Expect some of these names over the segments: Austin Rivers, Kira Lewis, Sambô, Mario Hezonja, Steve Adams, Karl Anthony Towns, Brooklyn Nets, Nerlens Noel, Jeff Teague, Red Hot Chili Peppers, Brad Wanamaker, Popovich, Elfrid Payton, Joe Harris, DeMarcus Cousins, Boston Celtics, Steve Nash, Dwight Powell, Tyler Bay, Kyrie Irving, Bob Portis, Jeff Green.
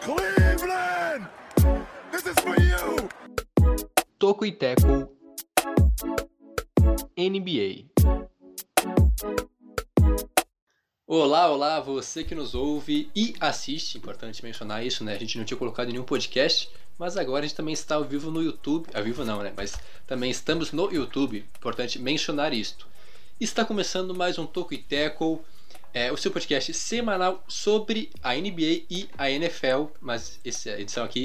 Cleveland! This is for you! Toco e Teco NBA. Olá, olá, você que nos ouve e assiste, importante mencionar isso, né? A gente não tinha colocado em nenhum podcast, mas agora a gente também está ao vivo no YouTube, ao vivo não, né? Mas também estamos no YouTube, importante mencionar isto. Está começando mais um Toco e Teco, o seu podcast semanal sobre a NBA e a NFL, mas essa edição aqui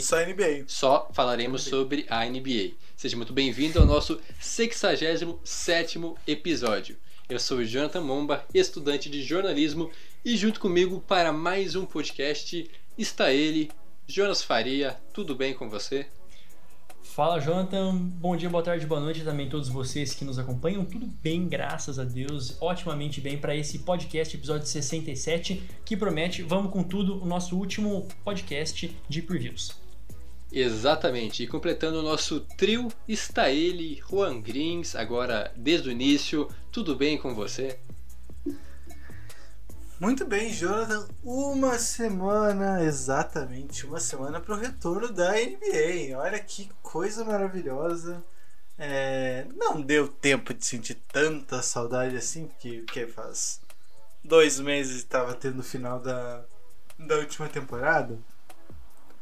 só falaremos sobre a NBA. Seja muito bem-vindo ao nosso 67º episódio. Eu sou o Jonathan Momba, estudante de jornalismo, e junto comigo para mais um podcast está ele, Jonas Faria. Tudo bem com você? Fala, Jonathan. Bom dia, boa tarde, boa noite também a todos vocês que nos acompanham. Tudo bem, graças a Deus, otimamente bem para esse podcast, episódio 67, que promete, vamos com tudo, o nosso último podcast de previews. Exatamente, e completando o nosso trio está ele, Juan Greens, agora desde o início. Tudo bem com você? Muito bem, Jonathan, uma semana para o retorno da NBA, olha que coisa maravilhosa. Não deu tempo de sentir tanta saudade assim, porque faz 2 meses estava tendo o final da última temporada,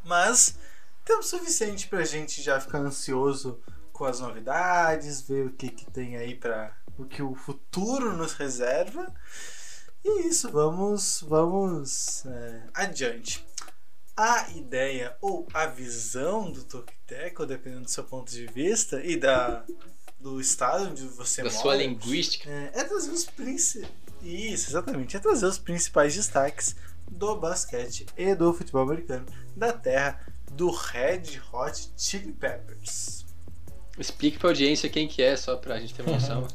mas tempo suficiente pra gente já ficar ansioso com as novidades, ver o que tem aí para o que o futuro nos reserva. E isso, vamos adiante. A ideia ou a visão do Toco e Teco, dependendo do seu ponto de vista e do estado onde você mora, da sua linguística, é trazer os principais. Isso, exatamente, é trazer os principais destaques do basquete e do futebol americano da terra do Red Hot Chili Peppers. Explique pra audiência quem que é, só pra gente ter uma noção.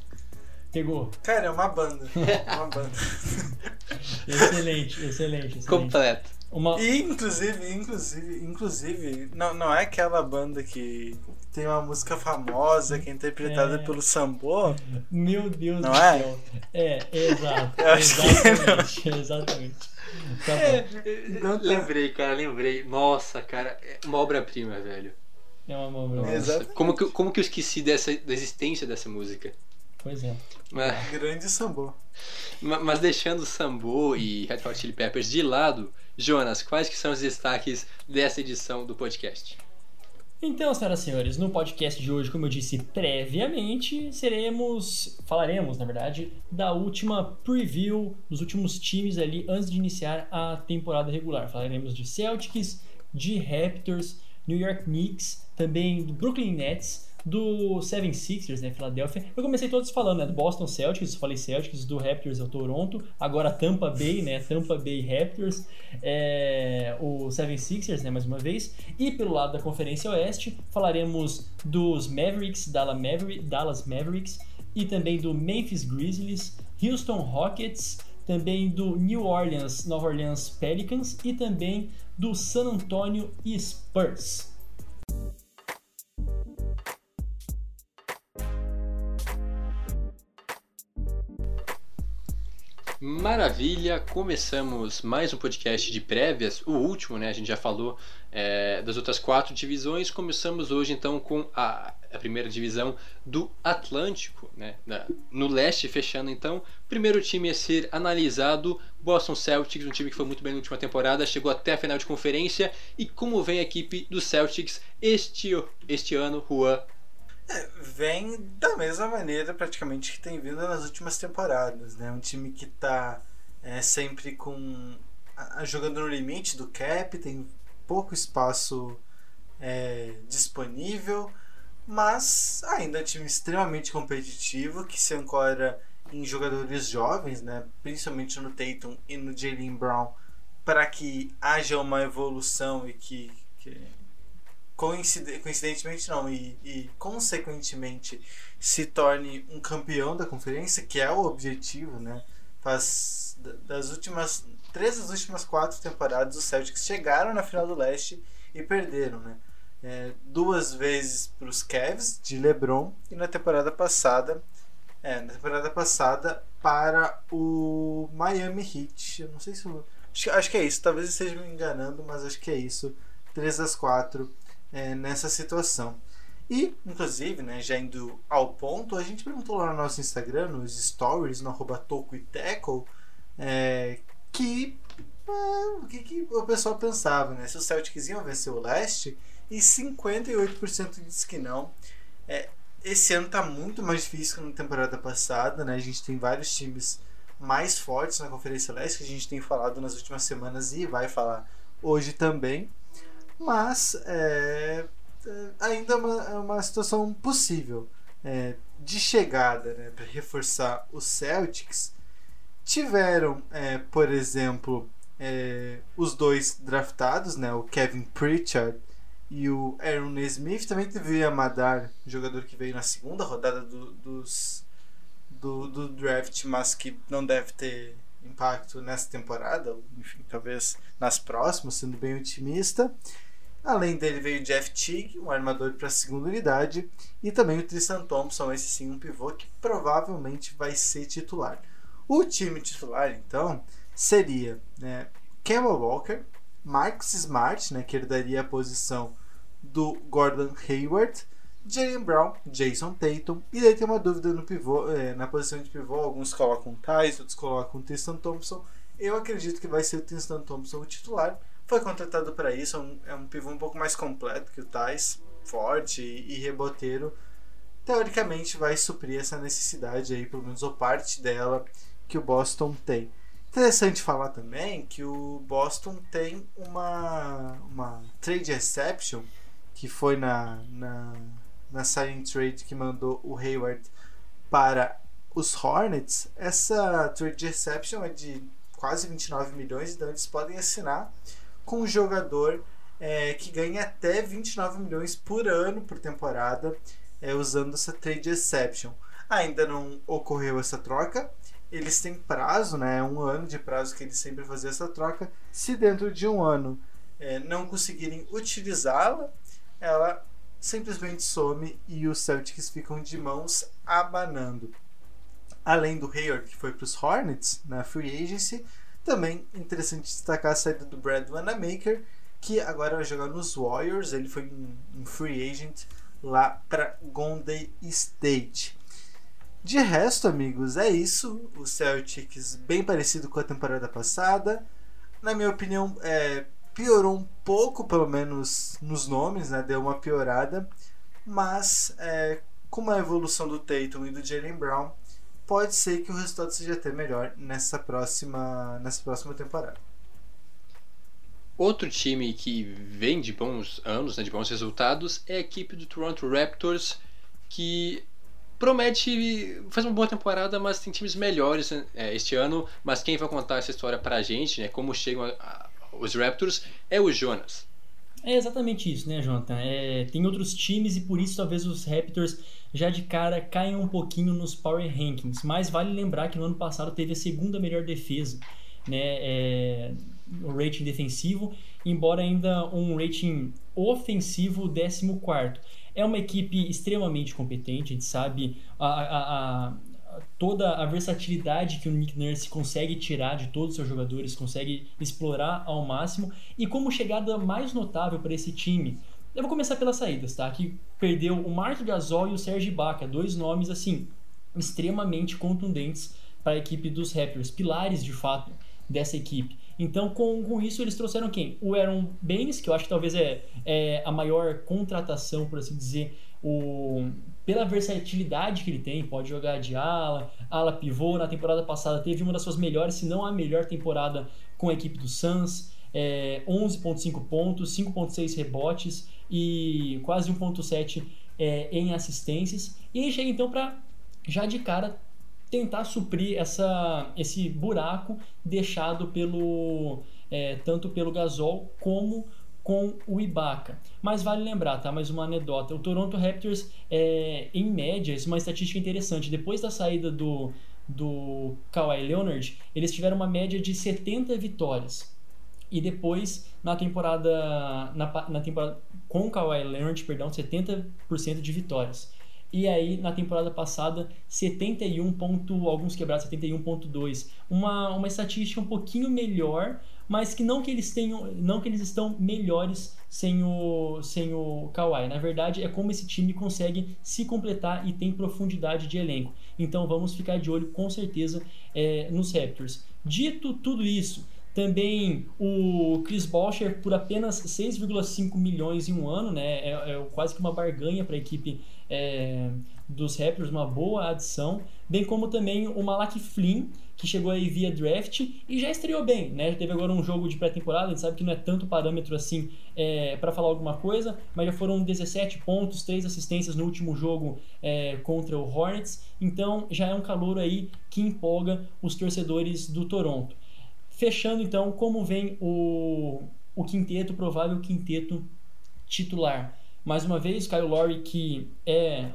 Pegou. Cara, é uma banda. Excelente. Completo. E inclusive, não é aquela banda que tem uma música famosa que é interpretada pelo Sambô? Meu Deus do céu. Exato. Exatamente. Tá bom. Lembrei. Nossa, cara, é uma obra-prima, velho. É uma obra-prima. Como que eu esqueci da existência dessa música? Pois é. Grande Sambô. Mas deixando o Sambô e Red Hot Chili Peppers de lado, Jonas, quais que são os destaques dessa edição do podcast? Então, senhoras e senhores, no podcast de hoje, como eu disse previamente, falaremos, na verdade, da última preview, dos últimos times ali antes de iniciar a temporada regular. Falaremos de Celtics, de Raptors, New York Knicks, também do Brooklyn Nets, do 76ers, né, Philadelphia. Eu comecei todos falando, né, do Boston Celtics, falei Celtics, do Raptors é o Toronto, agora Tampa Bay, né, Tampa Bay Raptors, o 76ers, né, mais uma vez. E pelo lado da Conferência Oeste, falaremos dos Mavericks, Dallas Mavericks, e também do Memphis Grizzlies, Houston Rockets, também do Nova Orleans Pelicans e também do San Antonio Spurs. Maravilha, começamos mais um podcast de prévias, o último, né? A gente já falou das outras 4 divisões. Começamos hoje então com a primeira divisão do Atlântico, né? No leste, fechando então, primeiro time a ser analisado, Boston Celtics, um time que foi muito bem na última temporada, chegou até a final de conferência. E como vem a equipe do Celtics este ano, Juan? Vem da mesma maneira praticamente que tem vindo nas últimas temporadas, né? Um time que tá sempre jogando no limite do cap, tem pouco espaço disponível, mas ainda é um time extremamente competitivo que se ancora em jogadores jovens, né? Principalmente no Tatum e no Jalen Brown, para que haja uma evolução e que consequentemente se torne um campeão da conferência, que é o objetivo, né? Das últimas 3 das últimas 4 temporadas, os Celtics chegaram na final do leste e perderam, né? duas vezes para os Cavs de LeBron e na temporada passada para o Miami Heat. Eu não sei se acho que é isso, talvez eu esteja me enganando, mas acho que é isso, 3-4 nessa situação. E, inclusive, né, já indo ao ponto, a gente perguntou lá no nosso Instagram, nos stories, no @tocoiteco, o que o pessoal pensava, né? Se o Celtics iam vencer o Leste, e 58% disse que não. Esse ano tá muito mais difícil que na temporada passada, né? A gente tem vários times mais fortes na Conferência Leste, que a gente tem falado nas últimas semanas e vai falar hoje também. Mas ainda é uma situação possível de chegada, né, para reforçar os Celtics. Tiveram, por exemplo, os dois draftados, né, o Kevin Pritchard e o Aaron Nesmith. Também teve o Amadar, jogador que veio na segunda rodada do draft, mas que não deve ter impacto nessa temporada, enfim, talvez nas próximas, sendo bem otimista. Além dele veio o Jeff Teague, um armador para a segunda unidade, e também o Tristan Thompson, esse sim, um pivô que provavelmente vai ser titular. O time titular, então, seria, né, Kemba Walker, Marcus Smart, né, que herdaria a posição do Gordon Hayward, Jalen Brown, Jason Tatum, e daí tem uma dúvida no pivô, na posição de pivô. Alguns colocam o Thais, outros colocam o Tristan Thompson. Eu acredito que vai ser o Tristan Thompson o titular. Foi contratado para isso, é um pivô um pouco mais completo que o Thais, forte e reboteiro. Teoricamente vai suprir essa necessidade aí, pelo menos ou parte dela, que o Boston tem. Interessante falar também que o Boston tem uma trade exception, que foi na signing trade que mandou o Hayward para os Hornets. Essa trade exception é de quase 29 milhões, então eles podem assinar com um jogador que ganha até 29 milhões por ano, por temporada, usando essa trade exception. Ainda não ocorreu essa troca. Eles têm prazo, né, um ano de prazo que eles sempre fazem essa troca. Se dentro de um ano não conseguirem utilizá-la, ela simplesmente some e os Celtics ficam de mãos abanando. Além do Hayward, que foi para os Hornets na free agency, também interessante destacar a saída do Brad Wanamaker, que agora vai jogar nos Warriors. Ele foi um free agent lá para Golden State. De resto, amigos, é isso. O Celtics bem parecido com a temporada passada. Na minha opinião, piorou um pouco, pelo menos nos nomes, né? Deu uma piorada, mas com a evolução do Tatum e do Jalen Brown, pode ser que o resultado seja até melhor nessa próxima temporada. Outro time que vem de bons anos, né, de bons resultados, é a equipe do Toronto Raptors, que promete fazer uma boa temporada, mas tem times melhores este ano. Mas quem vai contar essa história pra gente, né, como chegam os Raptors, é o Jonas. É exatamente isso, né, Jonathan? Tem outros times e por isso talvez os Raptors já de cara caiam um pouquinho nos Power Rankings, mas vale lembrar que no ano passado teve a segunda melhor defesa, né, o rating defensivo, embora ainda um rating ofensivo 14º. É uma equipe extremamente competente, a gente sabe toda a versatilidade que o Nick Nurse consegue tirar de todos os seus jogadores, consegue explorar ao máximo. E como chegada mais notável para esse time, eu vou começar pelas saídas, tá? Que perdeu o Marco Gasol e o Serge Ibaka, dois nomes assim extremamente contundentes para a equipe dos Raptors, pilares de fato dessa equipe. Então com isso eles trouxeram quem? O Aron Baynes, que eu acho que talvez é a maior contratação, por assim dizer, pela versatilidade que ele tem. Pode jogar de ala pivô. Na temporada passada teve uma das suas melhores, se não a melhor temporada com a equipe do Suns, 11,5 pontos, 5,6 rebotes e quase 1,7 em assistências. E ele chega então para, já de cara, tentar suprir esse buraco deixado tanto pelo Gasol como com o Ibaka. Mas vale lembrar, tá? Mais uma anedota. O Toronto Raptors, em média, isso é uma estatística interessante, depois da saída do Kawhi Leonard, eles tiveram uma média de 70 vitórias. E depois, na temporada com o Kawhi Leonard, 70% de vitórias. E aí, na temporada passada, 71,2. Uma estatística um pouquinho melhor, mas que não que eles estão melhores sem o Kawhi. Na verdade, é como esse time consegue se completar e tem profundidade de elenco. Então, vamos ficar de olho, com certeza, nos Raptors. Dito tudo isso, também o Chris Boucher por apenas 6,5 milhões em um ano, né? É quase que uma barganha para a equipe dos Raptors, uma boa adição. Bem como também o Malachi Flynn, que chegou aí via draft e já estreou bem, né? Já teve agora um jogo de pré-temporada, a gente sabe que não é tanto parâmetro assim para falar alguma coisa, mas já foram 17 pontos, 3 assistências no último jogo contra o Hornets. Então já é um calouro aí que empolga os torcedores do Toronto. Fechando então, como vem o quinteto, provável quinteto titular. Mais uma vez, Kyle Lowry, que ele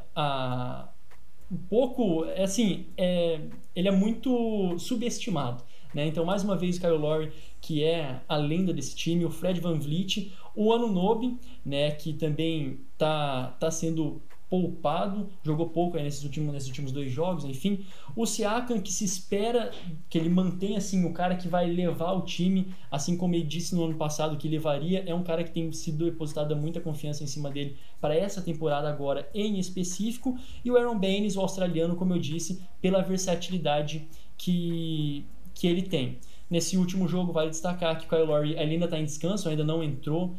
é muito subestimado, né? Então, mais uma vez, Kyle Lowry, que é a lenda desse time, o Fred VanVleet, o Anunoby, né, que também tá sendo poupado, jogou pouco aí nesses últimos dois jogos, enfim. O Siakam, que se espera que ele mantenha assim, o cara que vai levar o time, assim como ele disse no ano passado que levaria, é um cara que tem sido depositada muita confiança em cima dele para essa temporada agora em específico. E o Aron Baynes, o australiano, como eu disse, pela versatilidade que ele tem. Nesse último jogo, vale destacar que o Kyle Lowry ainda está em descanso, ainda não entrou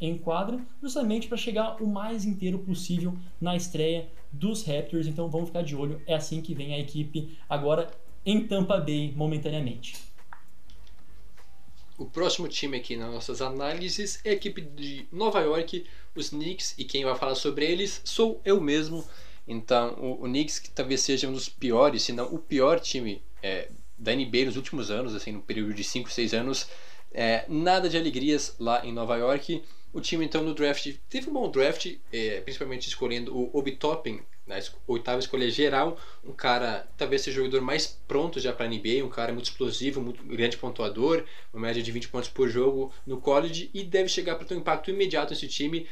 em quadra, justamente para chegar o mais inteiro possível na estreia dos Raptors. Então vamos ficar de olho, é assim que vem a equipe agora em Tampa Bay momentaneamente. O próximo time aqui nas nossas análises é a equipe de Nova York, os Knicks, e quem vai falar sobre eles sou eu mesmo. Então o Knicks, que talvez seja um dos piores, se não o pior time da NBA nos últimos anos, assim, no período de 5, 6 anos, nada de alegrias lá em Nova York. O time então no draft teve um bom draft, principalmente escolhendo o Obi Toppin na oitava escolha geral, um cara talvez seja o jogador mais pronto já para a NBA, um cara muito explosivo, muito grande pontuador, uma média de 20 pontos por jogo no college, e deve chegar para ter um impacto imediato nesse time.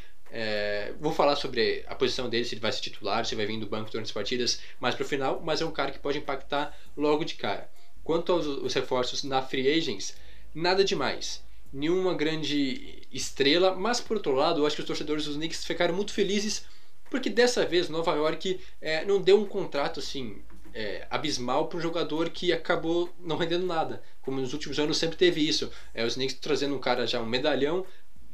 Vou falar sobre a posição dele, se ele vai ser titular, se vai vir do banco durante as partidas mais para o final, mas é um cara que pode impactar logo de cara. Quanto aos reforços na Free Agents, nada demais, nenhuma grande estrela, mas por outro lado, eu acho que os torcedores dos Knicks ficaram muito felizes, porque dessa vez Nova York não deu um contrato assim abismal para um jogador que acabou não rendendo nada, como nos últimos anos sempre teve isso, os Knicks trazendo um cara já um medalhão,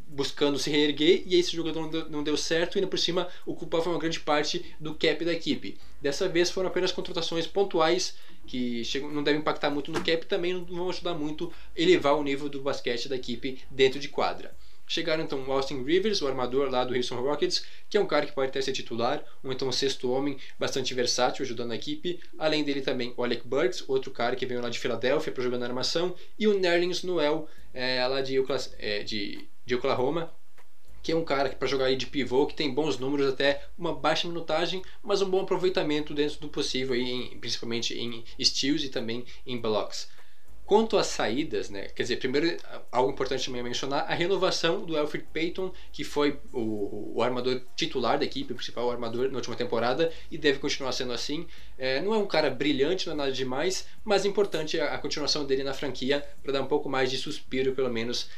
buscando se reerguer, e esse jogador não deu certo, e ainda por cima ocupava uma grande parte do cap da equipe. Dessa vez foram apenas contratações pontuais, que não devem impactar muito no cap, também não vão ajudar muito a elevar o nível do basquete da equipe dentro de quadra. Chegaram então o Austin Rivers, o armador lá do Houston Rockets, que é um cara que pode até ser titular, ou então um sexto homem bastante versátil ajudando a equipe. Além dele também o Alec Burks, outro cara que veio lá de Filadélfia para jogar na armação, e o Nerlens Noel lá de Oklahoma, que é um cara que para jogar aí de pivô, que tem bons números, até uma baixa minutagem, mas um bom aproveitamento dentro do possível, aí, principalmente em steals e também em blocks. Quanto às saídas, né? Quer dizer, primeiro, algo importante também a mencionar, a renovação do Elfrid Payton, que foi o armador titular da equipe, o principal armador na última temporada, e deve continuar sendo assim. Não é um cara brilhante, não é nada demais, mas importante a continuação dele na franquia, para dar um pouco mais de suspiro, pelo menos,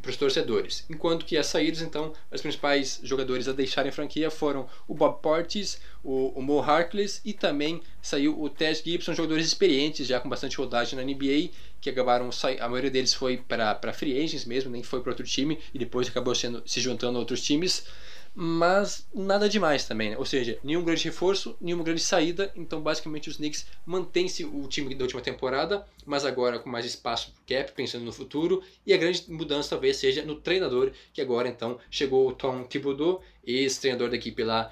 para os torcedores. Enquanto que as saídas, então, os principais jogadores a deixarem a franquia foram o Bob Portis, o Mo Harkless, e também saiu o Taj Gibson, jogadores experientes já com bastante rodagem na NBA, que acabaram a maioria deles foi para free agents mesmo, nem foi para outro time, e depois acabou se juntando a outros times. Mas nada demais também, né? Ou seja, nenhum grande reforço, nenhuma grande saída. Então basicamente os Knicks mantém-se o time da última temporada, mas agora com mais espaço pro cap, pensando no futuro. E a grande mudança talvez seja no treinador, que agora então chegou o Tom Thibodeau, ex-treinador da equipe lá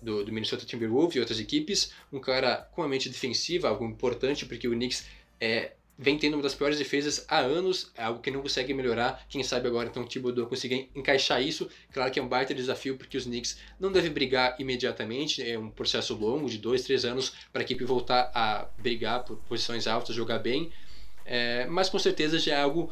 do Minnesota Timberwolves e outras equipes. Um cara com a mente defensiva, algo importante, porque o Knicks vem tendo uma das piores defesas há anos, é algo que não consegue melhorar. Quem sabe agora então o Thibodeau conseguir encaixar isso. Claro que é um baita desafio, porque os Knicks não devem brigar imediatamente, é um processo longo de 2, 3 anos para a equipe voltar a brigar por posições altas, jogar bem. mas com certeza já é algo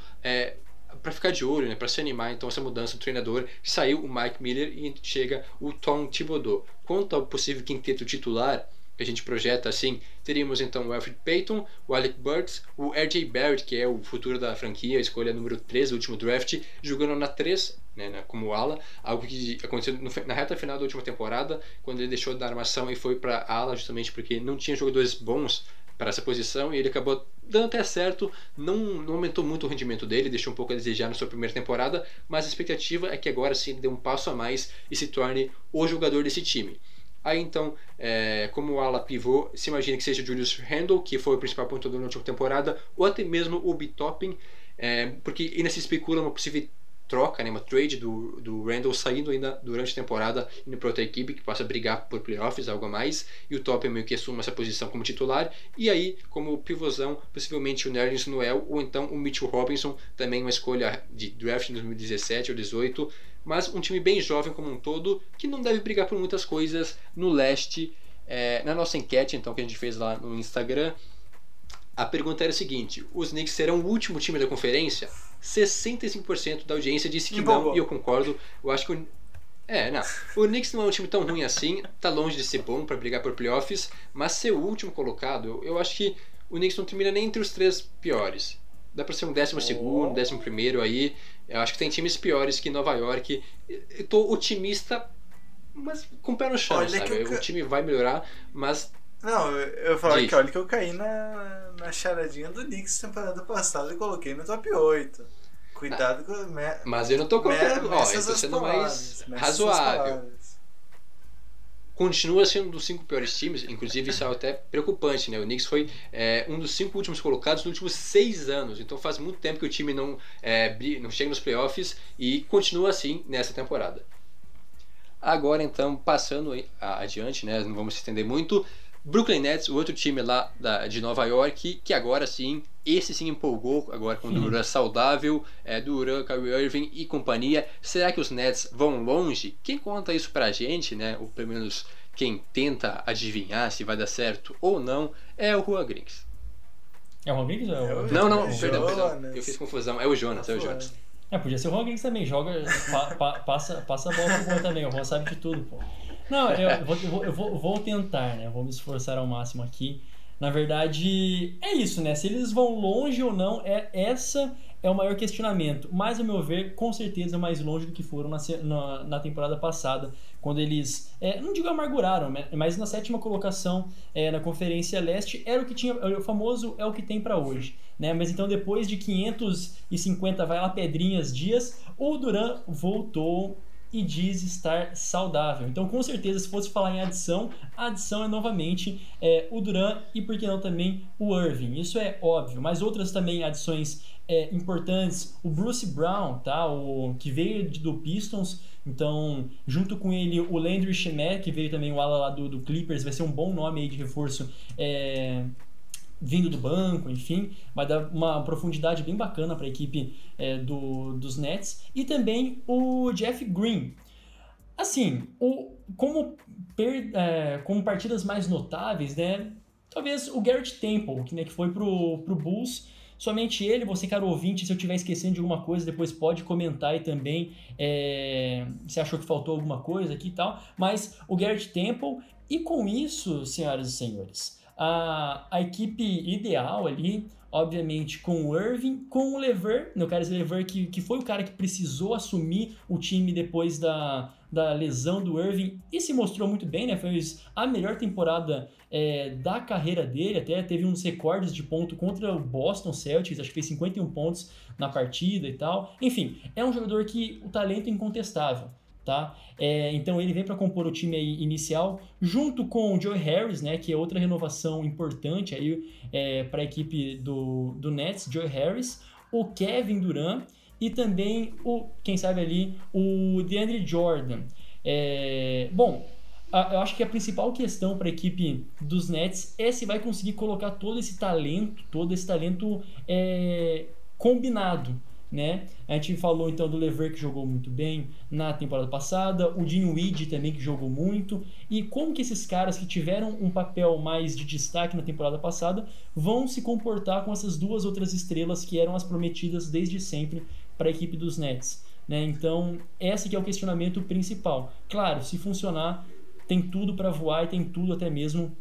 para ficar de olho, né, para se animar. Então essa mudança do treinador, saiu o Mike Miller e chega o Tom Thibodeau. Quanto ao possível quinteto titular que a gente projeta assim, teríamos então o Elfrid Payton, o Alec Burks, o RJ Barrett, que é o futuro da franquia, a escolha número 3 do último draft, jogando na 3, né, como ala, algo que aconteceu na reta final da última temporada, quando ele deixou da armação e foi para ala, justamente porque não tinha jogadores bons para essa posição, e ele acabou dando até certo, não aumentou muito o rendimento dele, deixou um pouco a desejar na sua primeira temporada, mas a expectativa é que agora sim ele dê um passo a mais e se torne o jogador desse time. Aí então, como ala pivô, se imagina que seja Julius Randle, que foi o principal pontuador na última temporada, ou até mesmo o Obi Toppin, porque ainda se especula uma possível troca, né, uma trade do Randle saindo ainda durante a temporada, indo para outra equipe que possa brigar por playoffs, algo a mais, e o Toppin meio que assume essa posição como titular, e aí como pivôzão possivelmente o Nerlens Noel ou então o Mitchell Robinson, também uma escolha de draft em 2017 ou 2018, mas um time bem jovem como um todo, que não deve brigar por muitas coisas no leste. Na nossa enquete então que a gente fez lá no Instagram, a pergunta era o seguinte: os Knicks serão o último time da conferência? 65% da audiência disse que não, e eu concordo. Eu acho que o Knicks não é um time tão ruim assim, tá longe de ser bom para brigar por playoffs, mas ser o último colocado, eu acho que o Knicks não termina nem entre os 3 piores. Dá pra ser um 12º, 11º aí. Eu acho que tem times piores que Nova York. Eu tô otimista, mas com o pé no chão, sabe? O time vai melhorar, mas... Não, eu falo que olha que eu caí na charadinha do Knicks temporada passada e coloquei no top 8. Cuidado com... Mas eu não tô colocando... eu tô sendo mais razoável. Continua sendo um dos 5 piores times, inclusive isso é até preocupante, né? O Knicks foi um dos 5 últimos colocados nos últimos 6 anos, então faz muito tempo que o time não chega nos playoffs e continua assim nessa temporada. Agora então, passando adiante, né? Não vamos se estender muito. Brooklyn Nets, o outro time lá de Nova York, que agora sim, esse sim empolgou, agora com o Durant saudável, Durant, Kyrie Irving e companhia. Será que os Nets vão longe? Quem conta isso pra gente, né, ou pelo menos quem tenta adivinhar se vai dar certo ou não, é o Juan Greens. É o Juan Greens? Não, perdão, eu fiz confusão, é o Jonas. Podia ser o Juan Greens também, joga, passa a bola pro Juan também, o Juan sabe de tudo, pô. Não, eu vou tentar, né? Vou me esforçar ao máximo aqui. Na verdade, é isso, né? Se eles vão longe ou não, essa é o maior questionamento. Mas, ao meu ver, com certeza mais longe do que foram na temporada passada, quando eles, não digo amarguraram, mas na 7ª colocação na Conferência Leste, era o que tinha, o famoso é o que tem pra hoje. Né? Mas então depois de 550, vai lá, pedrinhas, dias, o Durant voltou e diz estar saudável. Então, com certeza, se fosse falar em adição, a adição é novamente o Durant e, por que não, também o Irving. Isso é óbvio, mas outras também adições importantes. O Bruce Brown, tá? Que veio do Pistons, então, junto com ele, o Landry Shamet, que veio também o ala lá do Clippers, vai ser um bom nome aí de reforço vindo do banco, enfim, vai dar uma profundidade bem bacana para a equipe dos Nets, e também o Jeff Green. Assim, como partidas mais notáveis, né, talvez o Garrett Temple, que foi pro Bulls, somente ele. Você, caro ouvinte, se eu estiver esquecendo de alguma coisa, depois pode comentar e também se achou que faltou alguma coisa aqui e tal, mas o Garrett Temple, e com isso, senhoras e senhores, a equipe ideal ali, obviamente, com o Irving, com o Levert, no Caris LeVert, que foi o cara que precisou assumir o time depois da lesão do Irving, e se mostrou muito bem, né? Foi a melhor temporada da carreira dele, até teve uns recordes de ponto contra o Boston Celtics, acho que fez 51 pontos na partida e tal. Enfim, é um jogador que o talento é incontestável. Tá? Então ele vem para compor o time aí inicial, junto com o Joe Harris, né, que é outra renovação importante aí para a equipe do Nets. Joe Harris, o Kevin Durant e também quem sabe ali, o DeAndre Jordan. Bom, eu acho que a principal questão para a equipe dos Nets é se vai conseguir colocar todo esse talento combinado, né? A gente falou então do Levert, que jogou muito bem na temporada passada, o Dinwiddie também, que jogou muito. E como que esses caras que tiveram um papel mais de destaque na temporada passada vão se comportar com essas duas outras estrelas que eram as prometidas desde sempre para a equipe dos Nets, né? Então esse que é o questionamento principal. Claro, se funcionar, tem tudo para voar e tem tudo até mesmo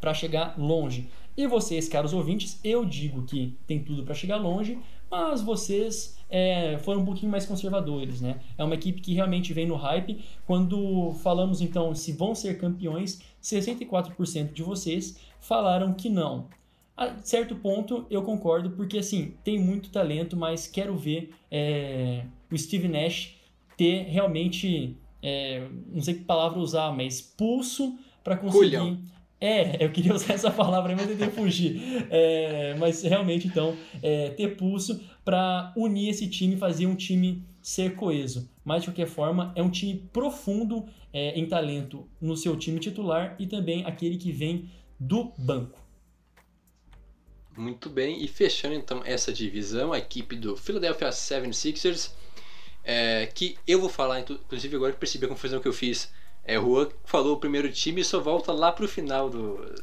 para chegar longe. E vocês, caros ouvintes, eu digo que tem tudo para chegar longe, mas vocês foram um pouquinho mais conservadores, né? É uma equipe que realmente vem no hype. Quando falamos então se vão ser campeões, 64% de vocês falaram que não. A certo ponto eu concordo, porque assim, tem muito talento, mas quero ver o Steve Nash ter realmente, não sei que palavra usar, mas pulso para conseguir... Culhão. Eu queria usar essa palavra aí, mas tentei fugir. Mas realmente, então, ter pulso para unir esse time, fazer um time ser coeso. Mas, de qualquer forma, é um time profundo em talento no seu time titular e também aquele que vem do banco. Muito bem. E fechando, então, essa divisão, a equipe do Philadelphia 76ers, que eu vou falar, inclusive, agora que percebi a confusão que eu fiz. O Juan falou o primeiro time e só volta lá pro final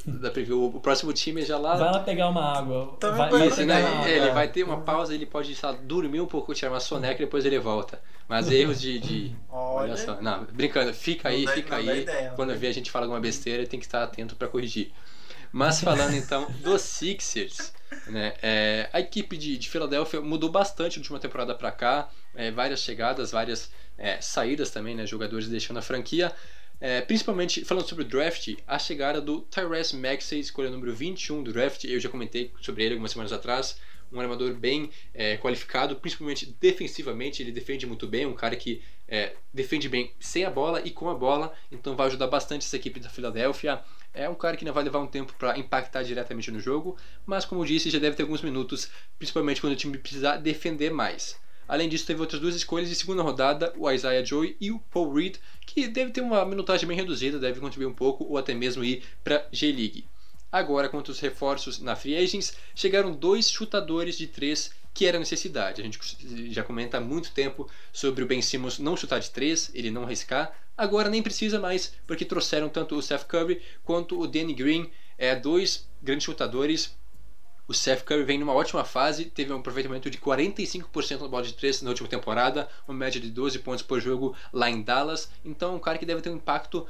da preview. O próximo time já lá... Vai lá pegar uma água. Ele vai ter uma pausa, ele pode dormir um pouco, tirar uma soneca e depois ele volta. Mas erros de... Olha só. Não, brincando. Fica aí. Quando a gente fala alguma besteira, tem que estar atento para corrigir. Mas falando então dos Sixers, né? A equipe de Filadélfia mudou bastante da última temporada para cá. Várias chegadas, várias... saídas também, né, jogadores deixando a franquia, principalmente falando sobre o draft, a chegada do Tyrese Maxey, escolha número 21 do draft. Eu já comentei sobre ele algumas semanas atrás, um armador bem qualificado, principalmente defensivamente, ele defende muito bem, um cara que defende bem sem a bola e com a bola, então vai ajudar bastante essa equipe da Filadélfia. É um cara que não vai levar um tempo para impactar diretamente no jogo, mas como eu disse, já deve ter alguns minutos, principalmente quando o time precisar defender mais. Além disso, teve outras duas escolhas de segunda rodada, o Isaiah Joe e o Paul Reed, que deve ter uma minutagem bem reduzida, deve contribuir um pouco ou até mesmo ir para G-League. Agora, quanto aos reforços na Free Agents, chegaram dois chutadores de três que era necessidade. A gente já comenta há muito tempo sobre o Ben Simmons não chutar de três, ele não arriscar. Agora nem precisa mais, porque trouxeram tanto o Seth Curry quanto o Danny Green, dois grandes chutadores. O Seth Curry vem numa ótima fase, teve um aproveitamento de 45% na bola de 3 na última temporada, uma média de 12 pontos por jogo lá em Dallas, então é um cara que deve ter um impacto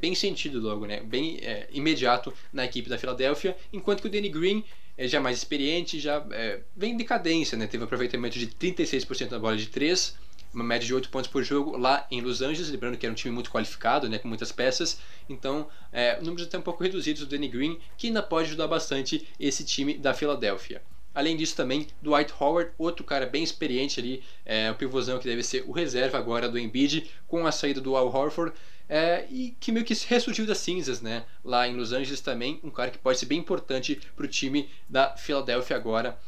bem sentido logo, né? Bem imediato na equipe da Filadélfia, enquanto que o Danny Green é já mais experiente, já vem em decadência, né? Teve um aproveitamento de 36% na bola de 3, uma média de 8 pontos por jogo lá em Los Angeles, lembrando que era um time muito qualificado, né, com muitas peças, então números até um pouco reduzidos do Danny Green, que ainda pode ajudar bastante esse time da Filadélfia. Além disso também, Dwight Howard, outro cara bem experiente ali, o pivôzão que deve ser o reserva agora do Embiid, com a saída do Al Horford, e que meio que ressurgiu das cinzas, né, lá em Los Angeles também, um cara que pode ser bem importante para o time da Filadélfia agora.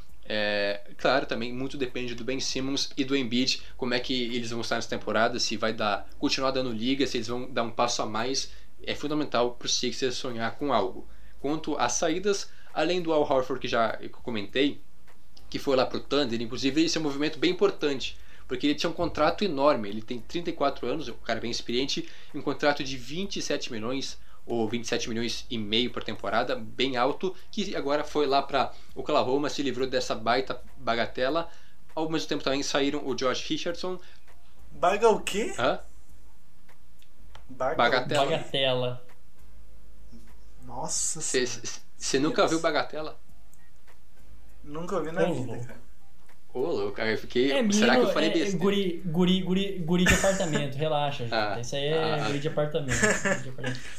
Claro, também muito depende do Ben Simmons e do Embiid, como é que eles vão estar nessa temporada, se vai continuar dando liga, se eles vão dar um passo a mais. É fundamental para o Sixers sonhar com algo. Quanto às saídas, além do Al Horford, que já comentei, que foi lá para o Thunder, inclusive esse é um movimento bem importante, porque ele tinha um contrato enorme, ele tem 34 anos, um cara bem experiente, um contrato de 27 milhões ou 27 milhões e meio por temporada, bem alto, que agora foi lá para Oklahoma, se livrou dessa baita bagatela. Ao mesmo tempo também saíram o Josh Richardson. Baga o quê? Hã? Bagatela. Nossa Senhora. Você nunca viu bagatela? Nunca ouvi na vida, cara. Ô, louco, cara, eu fiquei... será que eu falei besteira? Guri de apartamento, relaxa, gente. Isso aí é guri de apartamento.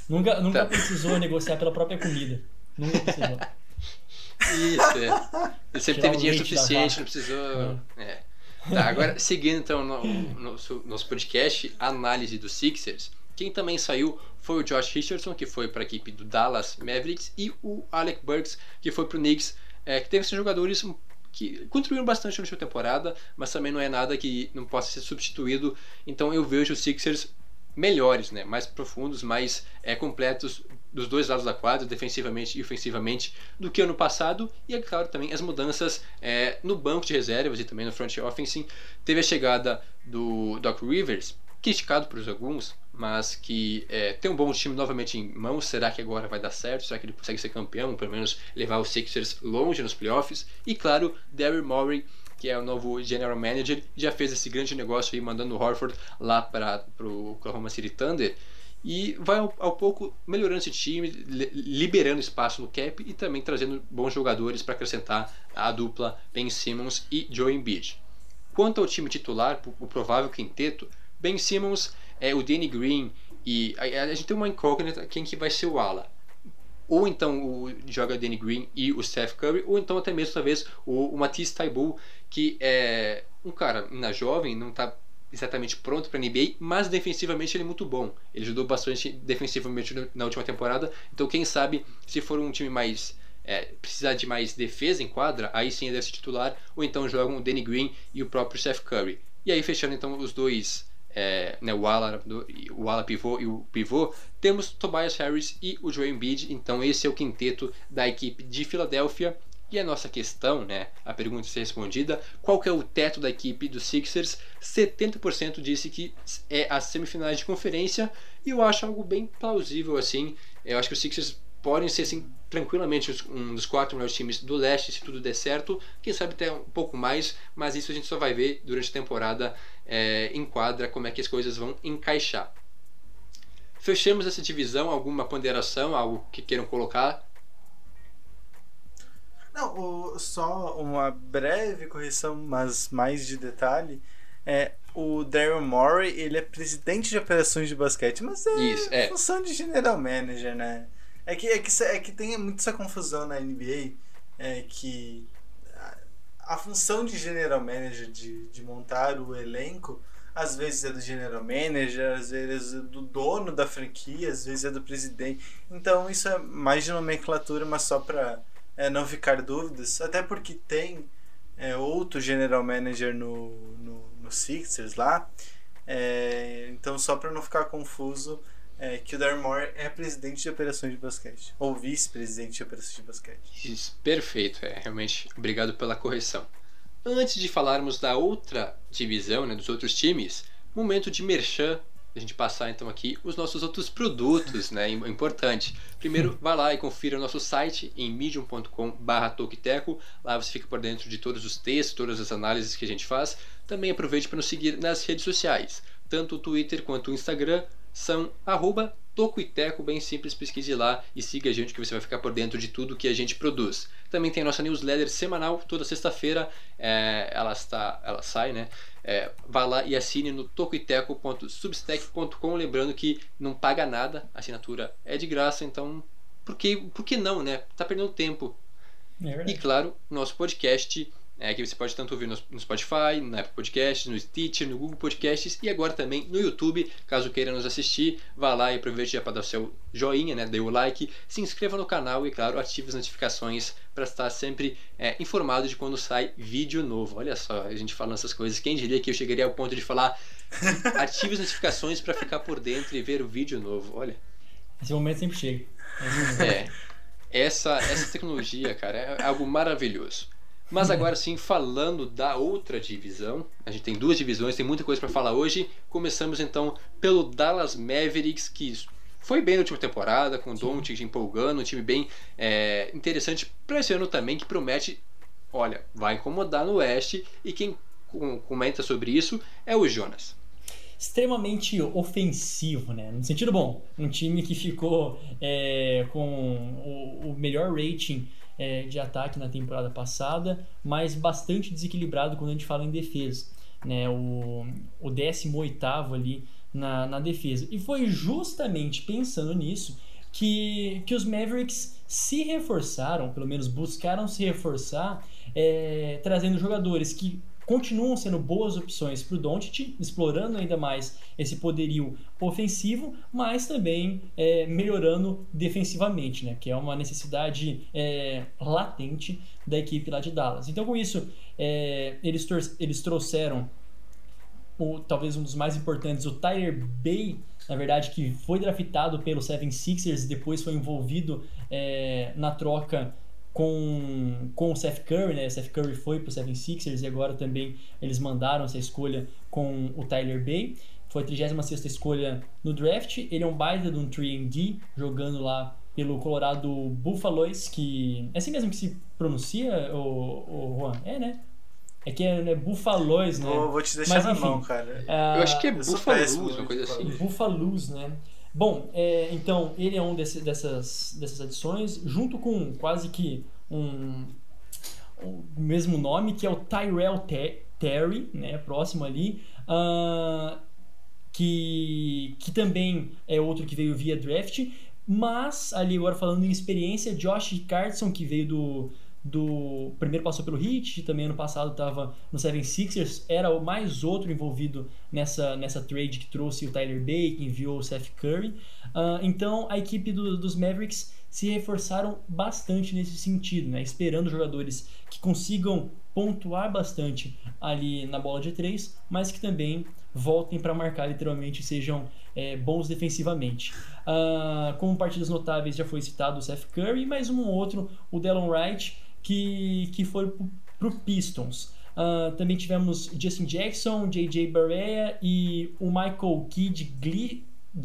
Nunca tá. Precisou negociar pela própria comida. Nunca precisou. Isso, Ele sempre teve dinheiro suficiente, não precisou... Tá, agora, seguindo, então, nosso podcast, a análise dos Sixers, quem também saiu foi o Josh Richardson, que foi para a equipe do Dallas Mavericks, e o Alec Burks, que foi para o Knicks, que teve esses jogadores... que contribuíram bastante na última temporada, mas também não é nada que não possa ser substituído. Então eu vejo os Sixers melhores, né? Mais profundos, mais completos, dos dois lados da quadra, defensivamente e ofensivamente, do que ano passado. E é claro também as mudanças no banco de reservas e também no front office. Teve a chegada do Doc Rivers, criticado por alguns, mas que tem um bom time novamente em mãos. Será que agora vai dar certo? Será que ele consegue ser campeão, pelo menos levar os Sixers longe nos playoffs? E claro, Daryl Morey, que é o novo General Manager, já fez esse grande negócio aí, mandando o Horford lá para o Oklahoma City Thunder, e vai ao pouco melhorando esse time, liberando espaço no cap e também trazendo bons jogadores para acrescentar a dupla Ben Simmons e Joel Embiid. Quanto ao time titular, o provável quinteto, Ben Simmons, o Danny Green, e a gente tem uma incógnita, quem que vai ser o ala. Ou então joga o Danny Green e o Seth Curry, ou então até mesmo talvez o Matisse Thybulle, que é um cara na jovem, não está exatamente pronto para a NBA, mas defensivamente ele é muito bom. Ele ajudou bastante defensivamente na última temporada, então quem sabe, se for um time mais... precisar de mais defesa em quadra, aí sim ele deve ser titular, ou então jogam o Danny Green e o próprio Seth Curry. E aí fechando então os dois... o ala pivô e o pivô, temos Tobias Harris e o Joel Embiid. Então esse é o quinteto da equipe de Filadélfia. E a nossa questão, a pergunta ser respondida, qual que é o teto da equipe dos Sixers? 70% disse que é as semifinais de conferência, e eu acho algo bem plausível assim. Eu acho que os Sixers podem ser assim, tranquilamente um dos 4 melhores times do leste, se tudo der certo, quem sabe até um pouco mais, mas isso a gente só vai ver durante a temporada em quadra, como é que as coisas vão encaixar. Fechamos essa divisão, alguma ponderação, algo que queiram colocar? Não, só uma breve correção, mas mais de detalhe, o Daryl Morey, ele é presidente de operações de basquete, mas é função de general manager, É que tem muito essa confusão na NBA, que a função de general manager de montar o elenco, às vezes é do general manager, às vezes é do dono da franquia, às vezes é do presidente. Então isso é mais de nomenclatura, mas só para não ficar dúvidas, até porque tem outro general manager no Sixers lá, então só para não ficar confuso, que o Daryl Morey é presidente de operações de basquete, ou vice-presidente de operações de basquete. Isso, perfeito, realmente obrigado pela correção. Antes de falarmos da outra divisão, dos outros times, momento de merchan, a gente passar então aqui os nossos outros produtos, importante. Primeiro, vai lá e confira o nosso site em medium.com/tokiteco, lá você fica por dentro de todos os textos, todas as análises que a gente faz. Também aproveite para nos seguir nas redes sociais, tanto o Twitter quanto o Instagram, são @tocoiteco, bem simples, pesquise lá e siga a gente que você vai ficar por dentro de tudo que a gente produz. Também tem a nossa newsletter semanal, toda sexta-feira ela sai, vá lá e assine no tocoiteco.substack.com, lembrando que não paga nada, a assinatura é de graça, então por que não, tá perdendo tempo. E claro, nosso podcast, que você pode tanto ouvir no Spotify, na Apple Podcasts, no Stitcher, no Google Podcasts e agora também no YouTube. Caso queira nos assistir, vá lá e aproveite já para dar o seu joinha, dê o like, se inscreva no canal e, claro, ative as notificações para estar sempre informado de quando sai vídeo novo. Olha só, a gente falando essas coisas, quem diria que eu chegaria ao ponto de falar ative as notificações para ficar por dentro e ver o vídeo novo, olha. Esse momento sempre chega. Essa tecnologia, cara, é algo maravilhoso. Mas agora sim, falando da outra divisão, a gente tem duas divisões, tem muita coisa para falar hoje. Começamos então pelo Dallas Mavericks, que foi bem na última temporada, com o Doncic empolgando, um time bem interessante para esse ano também, que promete, olha, vai incomodar no Oeste, e quem comenta sobre isso é o Jonas. Extremamente ofensivo, no sentido bom, um time que ficou com o melhor rating de ataque na temporada passada, mas bastante desequilibrado quando a gente fala em defesa, o 18º ali na defesa, e foi justamente pensando nisso que os Mavericks se reforçaram, pelo menos buscaram se reforçar, trazendo jogadores que continuam sendo boas opções para o Doncic, explorando ainda mais esse poderio ofensivo, mas também melhorando defensivamente, que é uma necessidade latente da equipe lá de Dallas. Então com isso eles trouxeram talvez um dos mais importantes, o Tyler Bay, na verdade, que foi draftado pelo 76ers e depois foi envolvido na troca com o Seth Curry, né? O Seth Curry foi pro 76ers e agora também eles mandaram essa escolha com o Tyler Bay. Foi a 36ª escolha no draft. Ele é um baita de um 3&D, jogando lá pelo Colorado Buffaloes, que é assim mesmo que se pronuncia, o Juan? É, né? É que é Buffaloes, né? Vou te deixar. Mas, enfim, na mão, cara. Eu acho que é Buffaloes, uma coisa assim. Buffaloes, né? Bom, então ele é um dessas adições, junto com quase que o mesmo nome, que é o Tyrell Terry, né? Próximo ali. Que também é outro que veio via draft. Mas, ali agora falando em experiência, Josh Richardson, que veio do primeiro passou pelo Heat, também ano passado estava no 76ers, era o mais outro envolvido nessa trade que trouxe o Tyler Bay, que enviou o Seth Curry. Então a equipe dos Mavericks se reforçaram bastante nesse sentido, né? Esperando jogadores que consigam pontuar bastante ali na bola de 3, mas que também voltem para marcar literalmente e sejam bons defensivamente. Como partidas notáveis já foi citado o Seth Curry, mais um outro, o Delon Wright, que foi pro Pistons. Também tivemos Justin Jackson, JJ Barea e o Michael Kidd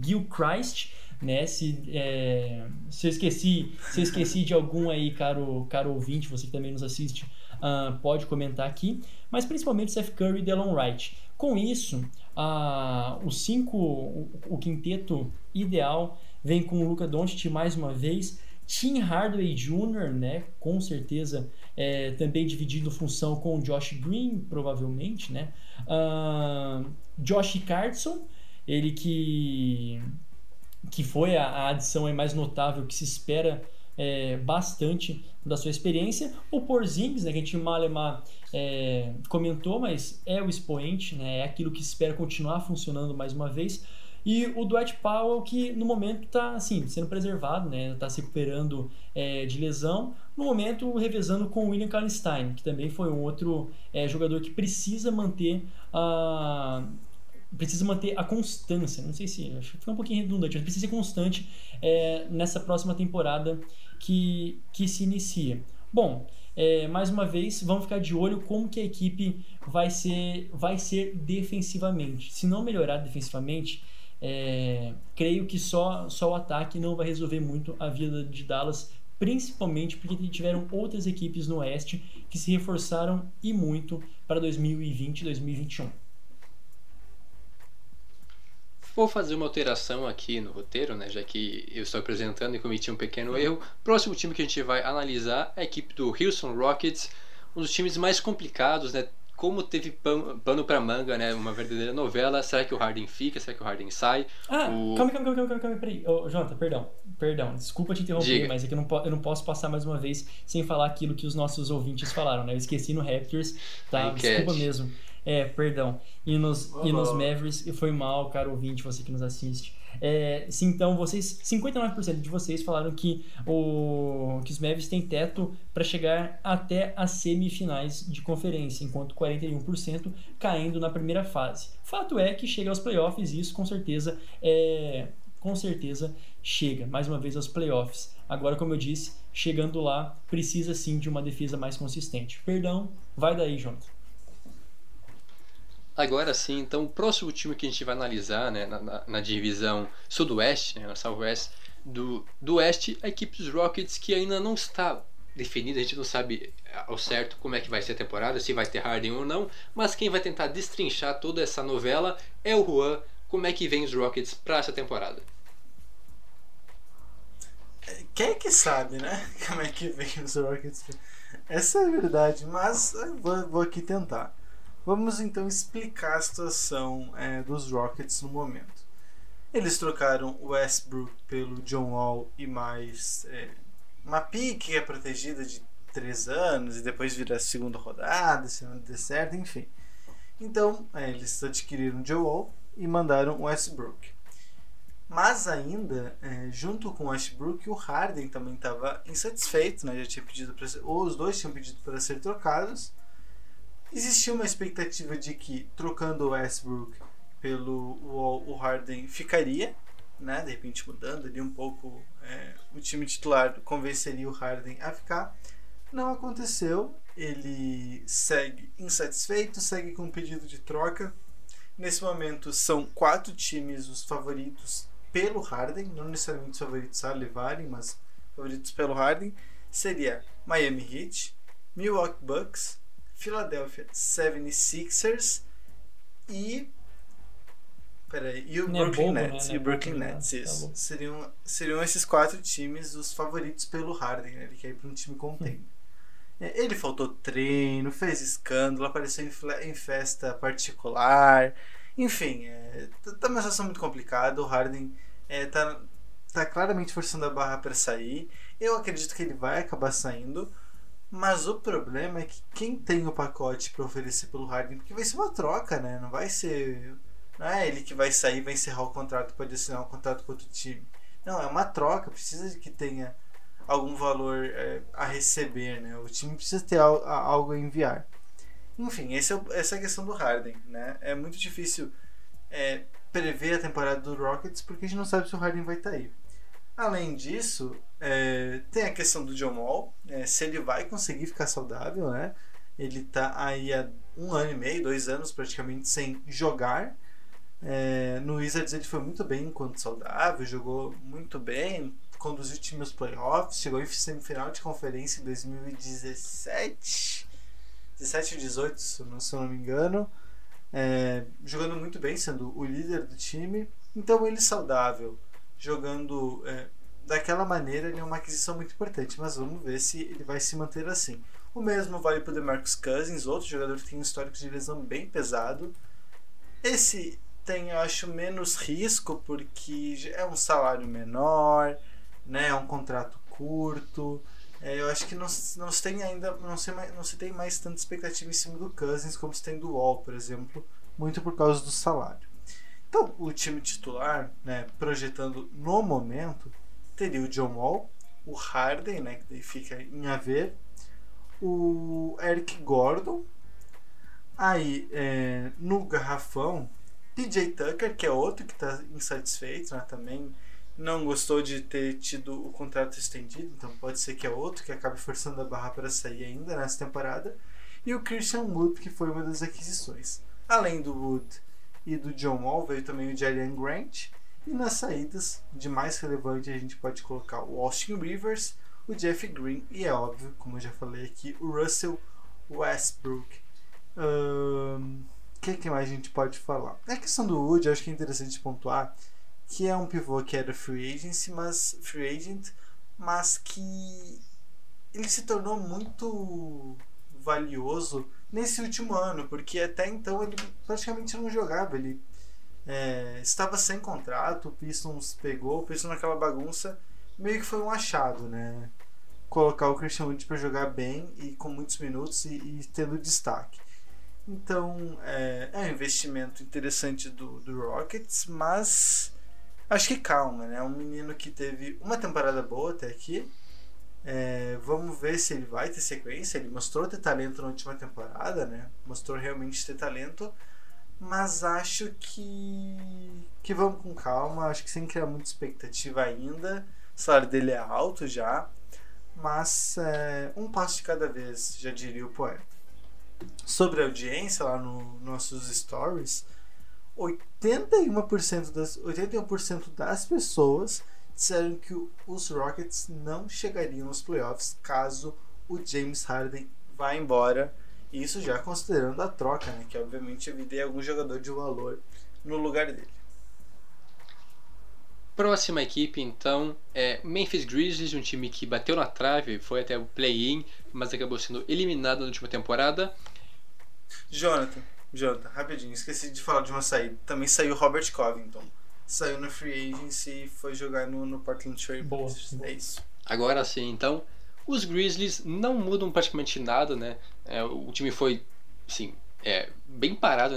Gilchrist, né? Se eu esqueci de algum aí, caro ouvinte, você que também nos assiste, pode comentar aqui. Mas principalmente Seth Curry e Delon Wright. Com isso, o quinteto ideal vem com o Luka Doncic mais uma vez, Tim Hardaway Jr., né, com certeza, também dividindo função com o Josh Green, provavelmente, né? Josh Richardson, ele que foi a adição aí mais notável que se espera bastante da sua experiência. O Porzingis, né, que a gente Malema comentou, mas é o expoente, né, é aquilo que se espera continuar funcionando mais uma vez. E o Dwight Powell, que no momento está assim, sendo preservado, está, né, se recuperando de lesão, no momento revezando com o William Kallenstein, que também foi um outro jogador que precisa manter a constância. Não sei se fica um pouquinho redundante, mas precisa ser constante nessa próxima temporada que se inicia. Bom, mais uma vez, vamos ficar de olho como que a equipe vai ser defensivamente. Se não melhorar defensivamente, creio que só o ataque não vai resolver muito a vida de Dallas, principalmente porque tiveram outras equipes no Oeste que se reforçaram e muito para 2020 e 2021. Vou fazer uma alteração aqui no roteiro, né, já que eu estou apresentando e cometi um pequeno erro. Próximo time que a gente vai analisar é a equipe do Houston Rockets, um dos times mais complicados, né? Como teve pano para manga, né? Uma verdadeira novela. Será que o Harden fica? Será que o Harden sai? Calma, peraí. Ô, Jonathan, perdão. Desculpa te interromper, mas é que eu não posso passar mais uma vez sem falar aquilo que os nossos ouvintes falaram, né? Eu esqueci no Raptors, tá? Desculpa mesmo. Perdão. E nos Mavericks, foi mal, cara ouvinte, você que nos assiste. Sim, então, vocês, 59% de vocês falaram que os Mavericks têm teto para chegar até as semifinais de conferência, enquanto 41% caindo na primeira fase. Fato é que chega aos playoffs e isso com certeza chega, mais uma vez, aos playoffs. Agora, como eu disse, chegando lá, precisa sim de uma defesa mais consistente. Perdão, vai daí, Jonathan. Agora sim, então o próximo time que a gente vai analisar, né, na divisão sudoeste, né, na southwest do oeste, a equipe dos Rockets, que ainda não está definida, a gente não sabe ao certo como é que vai ser a temporada, se vai ter Harden ou não, mas quem vai tentar destrinchar toda essa novela é o Juan. Como é que vem os Rockets para essa temporada? Quem é que sabe, né? Como é que vem os Rockets? Essa é a verdade, mas eu vou aqui tentar. Vamos então explicar a situação dos Rockets no momento. Eles trocaram o Westbrook pelo John Wall e mais uma pique que é protegida de 3 anos e depois vira a segunda rodada, se não der certo, enfim. Então eles adquiriram o John Wall e mandaram o Westbrook. Mas ainda, junto com o Westbrook, o Harden também estava insatisfeito, né? Já tinha pedido, ou os dois tinham pedido para ser trocados. Existia uma expectativa de que trocando o Westbrook pelo Wall, o Harden ficaria, né? De repente mudando ali um pouco o time titular convenceria o Harden a ficar. Não aconteceu, ele segue insatisfeito, segue com um pedido de troca. Nesse momento são 4 times os favoritos pelo Harden, não necessariamente os favoritos a levarem, mas favoritos pelo Harden. Seria Miami Heat, Milwaukee Bucks, Philadelphia 76ers e o Brooklyn Nets. E o Brooklyn Nets, isso. Seriam esses 4 times os favoritos pelo Harden, né? Ele quer ir para um time contender. Ele faltou treino, fez escândalo, apareceu em festa particular. Enfim, tá uma situação muito complicada. O Harden tá claramente forçando a barra para sair. Eu acredito que ele vai acabar saindo, mas o problema é que quem tem o pacote para oferecer pelo Harden, porque vai ser uma troca, né? Não vai ser... Não é ele que vai sair, vai encerrar o contrato, pode assinar um contrato com outro time. Não, é uma troca, precisa de que tenha algum valor a receber, né? O time precisa ter algo a enviar. Enfim, essa é a questão do Harden, né? É muito difícil prever a temporada do Rockets, porque a gente não sabe se o Harden vai estar aí. Além disso, tem a questão do John Wall, se ele vai conseguir ficar saudável, né? Ele está aí há 1 ano e meio, 2 anos praticamente sem jogar. No Wizards ele foi muito bem enquanto saudável, jogou muito bem, conduziu o time aos playoffs, chegou em semifinal de conferência em 2017, 17 ou 18, se eu não me engano, jogando muito bem, sendo o líder do time. Então ele saudável, jogando daquela maneira, ele é uma aquisição muito importante, mas vamos ver se ele vai se manter assim. O mesmo vale para o DeMarcus Cousins, outro jogador que tem um histórico de lesão bem pesado. Esse tem, eu acho, menos risco, porque é um salário menor, né? É um contrato curto. Eu acho que não se tem mais tanta expectativa em cima do Cousins como se tem do Wall, por exemplo, muito por causa do salário. Então, o time titular, né, projetando no momento, teria o John Wall, o Harden, né, que fica em haver, o Eric Gordon, aí no garrafão, PJ Tucker, que é outro que está insatisfeito, né, também não gostou de ter tido o contrato estendido, então pode ser que é outro que acabe forçando a barra para sair ainda nessa temporada, e o Christian Wood, que foi uma das aquisições. Além do Wood e do John Wall, veio também o Jalen Grant, e nas saídas de mais relevante a gente pode colocar o Austin Rivers, o Jeff Green e, é óbvio, como eu já falei aqui, o Russell Westbrook. Que mais a gente pode falar? A questão do Wood, eu acho que é interessante pontuar que é um pivô que era free agent, mas que ele se tornou muito valioso nesse último ano, porque até então ele praticamente não jogava, ele estava sem contrato, o Pistons pegou, o Pistons naquela bagunça meio que foi um achado, né? Colocar o Christian Wood para jogar bem e com muitos minutos e tendo destaque. Então é um investimento interessante do Rockets, mas acho que calma, né? Um menino que teve uma temporada boa até aqui. Vamos ver se ele vai ter sequência. Ele mostrou ter talento na última temporada, né? Mostrou realmente ter talento, mas acho que vamos com calma. Acho que sem criar muita expectativa ainda. O salário dele é alto já, mas um passo de cada vez, já diria o poeta. Sobre a audiência, lá nos nossos stories, 81% das pessoas disseram que os Rockets não chegariam nos playoffs caso o James Harden vá embora. Isso já considerando a troca, né, que obviamente evitei algum jogador de valor no lugar dele. Próxima equipe, então, é Memphis Grizzlies, um time que bateu na trave, foi até o play-in, mas acabou sendo eliminado na última temporada. Jonathan, rapidinho, esqueci de falar de uma saída. Também saiu Robert Covington. Saiu no Free Agency e foi jogar no Portland Trail Blazers. É isso. Agora sim, então, os Grizzlies não mudam praticamente nada, né? O time foi, assim, bem parado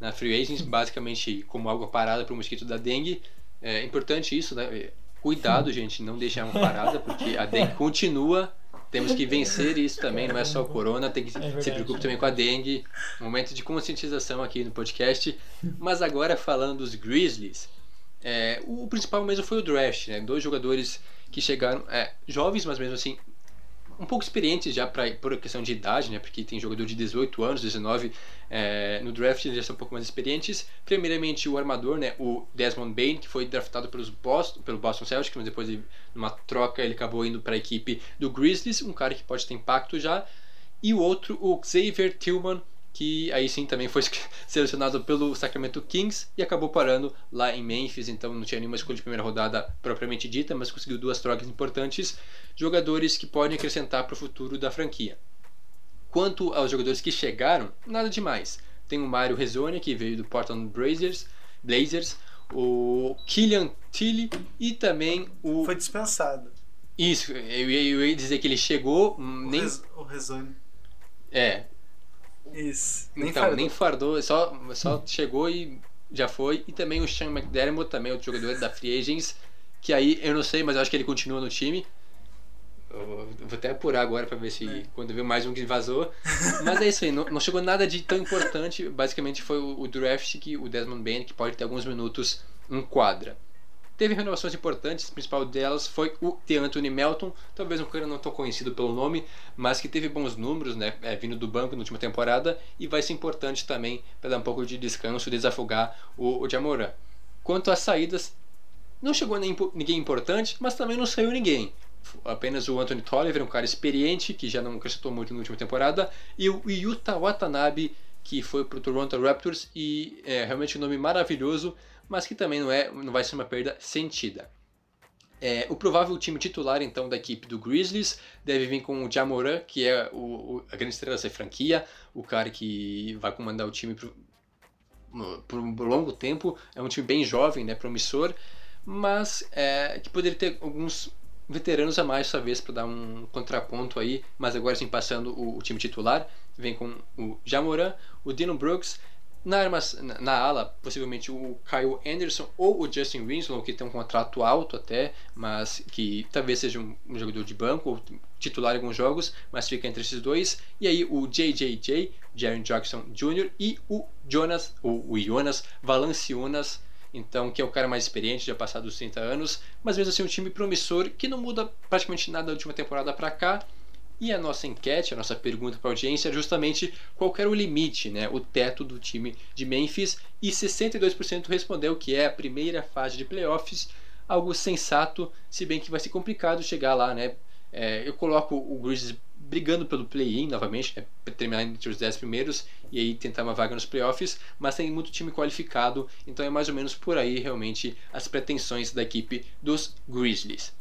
na Free Agency, basicamente como algo parado para o mosquito da dengue. É importante isso, né? Cuidado, gente, não deixar uma parada, porque a dengue continua Temos que vencer isso também, não é só o corona, tem que se preocupar também com a dengue. Momento de conscientização aqui no podcast. Mas agora falando dos Grizzlies, o principal mesmo foi o draft, né? Dois jogadores que chegaram jovens, mas mesmo assim um pouco experientes já por questão de idade, né? Porque tem jogador de 18 anos, 19 no draft, eles já são um pouco mais experientes. Primeiramente o armador, né? O Desmond Bane, que foi draftado pelo Boston Celtics, mas depois numa troca ele acabou indo para a equipe do Grizzlies, um cara que pode ter impacto já. E o outro, o Xavier Tillman, que aí sim também foi selecionado pelo Sacramento Kings e acabou parando lá em Memphis, então não tinha nenhuma escolha de primeira rodada propriamente dita, mas conseguiu duas trocas importantes, jogadores que podem acrescentar para o futuro da franquia. Quanto aos jogadores que chegaram, nada demais. Tem o Mario Hezonja, que veio do Portland Blazers, o Killian Tilly e também o... Foi dispensado. Isso, eu ia dizer que ele chegou... O Hezonja. Isso. Nem fardou, só chegou e já foi. E também o Sean McDermott, também outro jogador da Free Agents, que aí eu não sei, mas eu acho que ele continua no time. Eu vou até apurar agora pra ver se quando eu ver mais um que vazou. Mas é isso aí, não chegou nada de tão importante. Basicamente foi o draft que o Desmond Bane, que pode ter alguns minutos, enquadra. Teve renovações importantes, a principal delas foi o D'Anthony Melton, talvez um cara não tão conhecido pelo nome, mas que teve bons números, né, vindo do banco na última temporada, e vai ser importante também para dar um pouco de descanso, desafogar o Jamoran. Quanto às saídas, não chegou ninguém importante, mas também não saiu ninguém. Apenas o Anthony Tolliver, um cara experiente, que já não acrescentou muito na última temporada, e o Yuta Watanabe, que foi para o Toronto Raptors, e é realmente um nome maravilhoso, mas que também não vai ser uma perda sentida. O provável time titular então da equipe do Grizzlies deve vir com o Jamoran, que é a grande estrela dessa franquia, o cara que vai comandar o time por um longo tempo. É um time bem jovem, né, promissor, mas que poderia ter alguns veteranos a mais, talvez, para dar um contraponto aí, mas agora sim passando o time titular, vem com o Jamoran, o Dillon Brooks. Na ala, possivelmente o Kyle Anderson ou o Justin Winslow, que tem um contrato alto até, mas que talvez seja um jogador de banco ou titular em alguns jogos, mas fica entre esses dois. E aí o JJJ, Jaren Jackson Jr. e o Jonas Valanciunas, então, que é o cara mais experiente, já passado dos 30 anos, mas mesmo assim um time promissor que não muda praticamente nada da última temporada para cá. E a nossa enquete, a nossa pergunta para a audiência é justamente qual era o limite, né? O teto do time de Memphis, e 62% respondeu que é a primeira fase de playoffs, algo sensato, se bem que vai ser complicado chegar lá, né? Eu coloco o Grizzlies brigando pelo play-in novamente, né? Terminar entre os 10 primeiros e aí tentar uma vaga nos playoffs, mas tem muito time qualificado, então é mais ou menos por aí realmente as pretensões da equipe dos Grizzlies.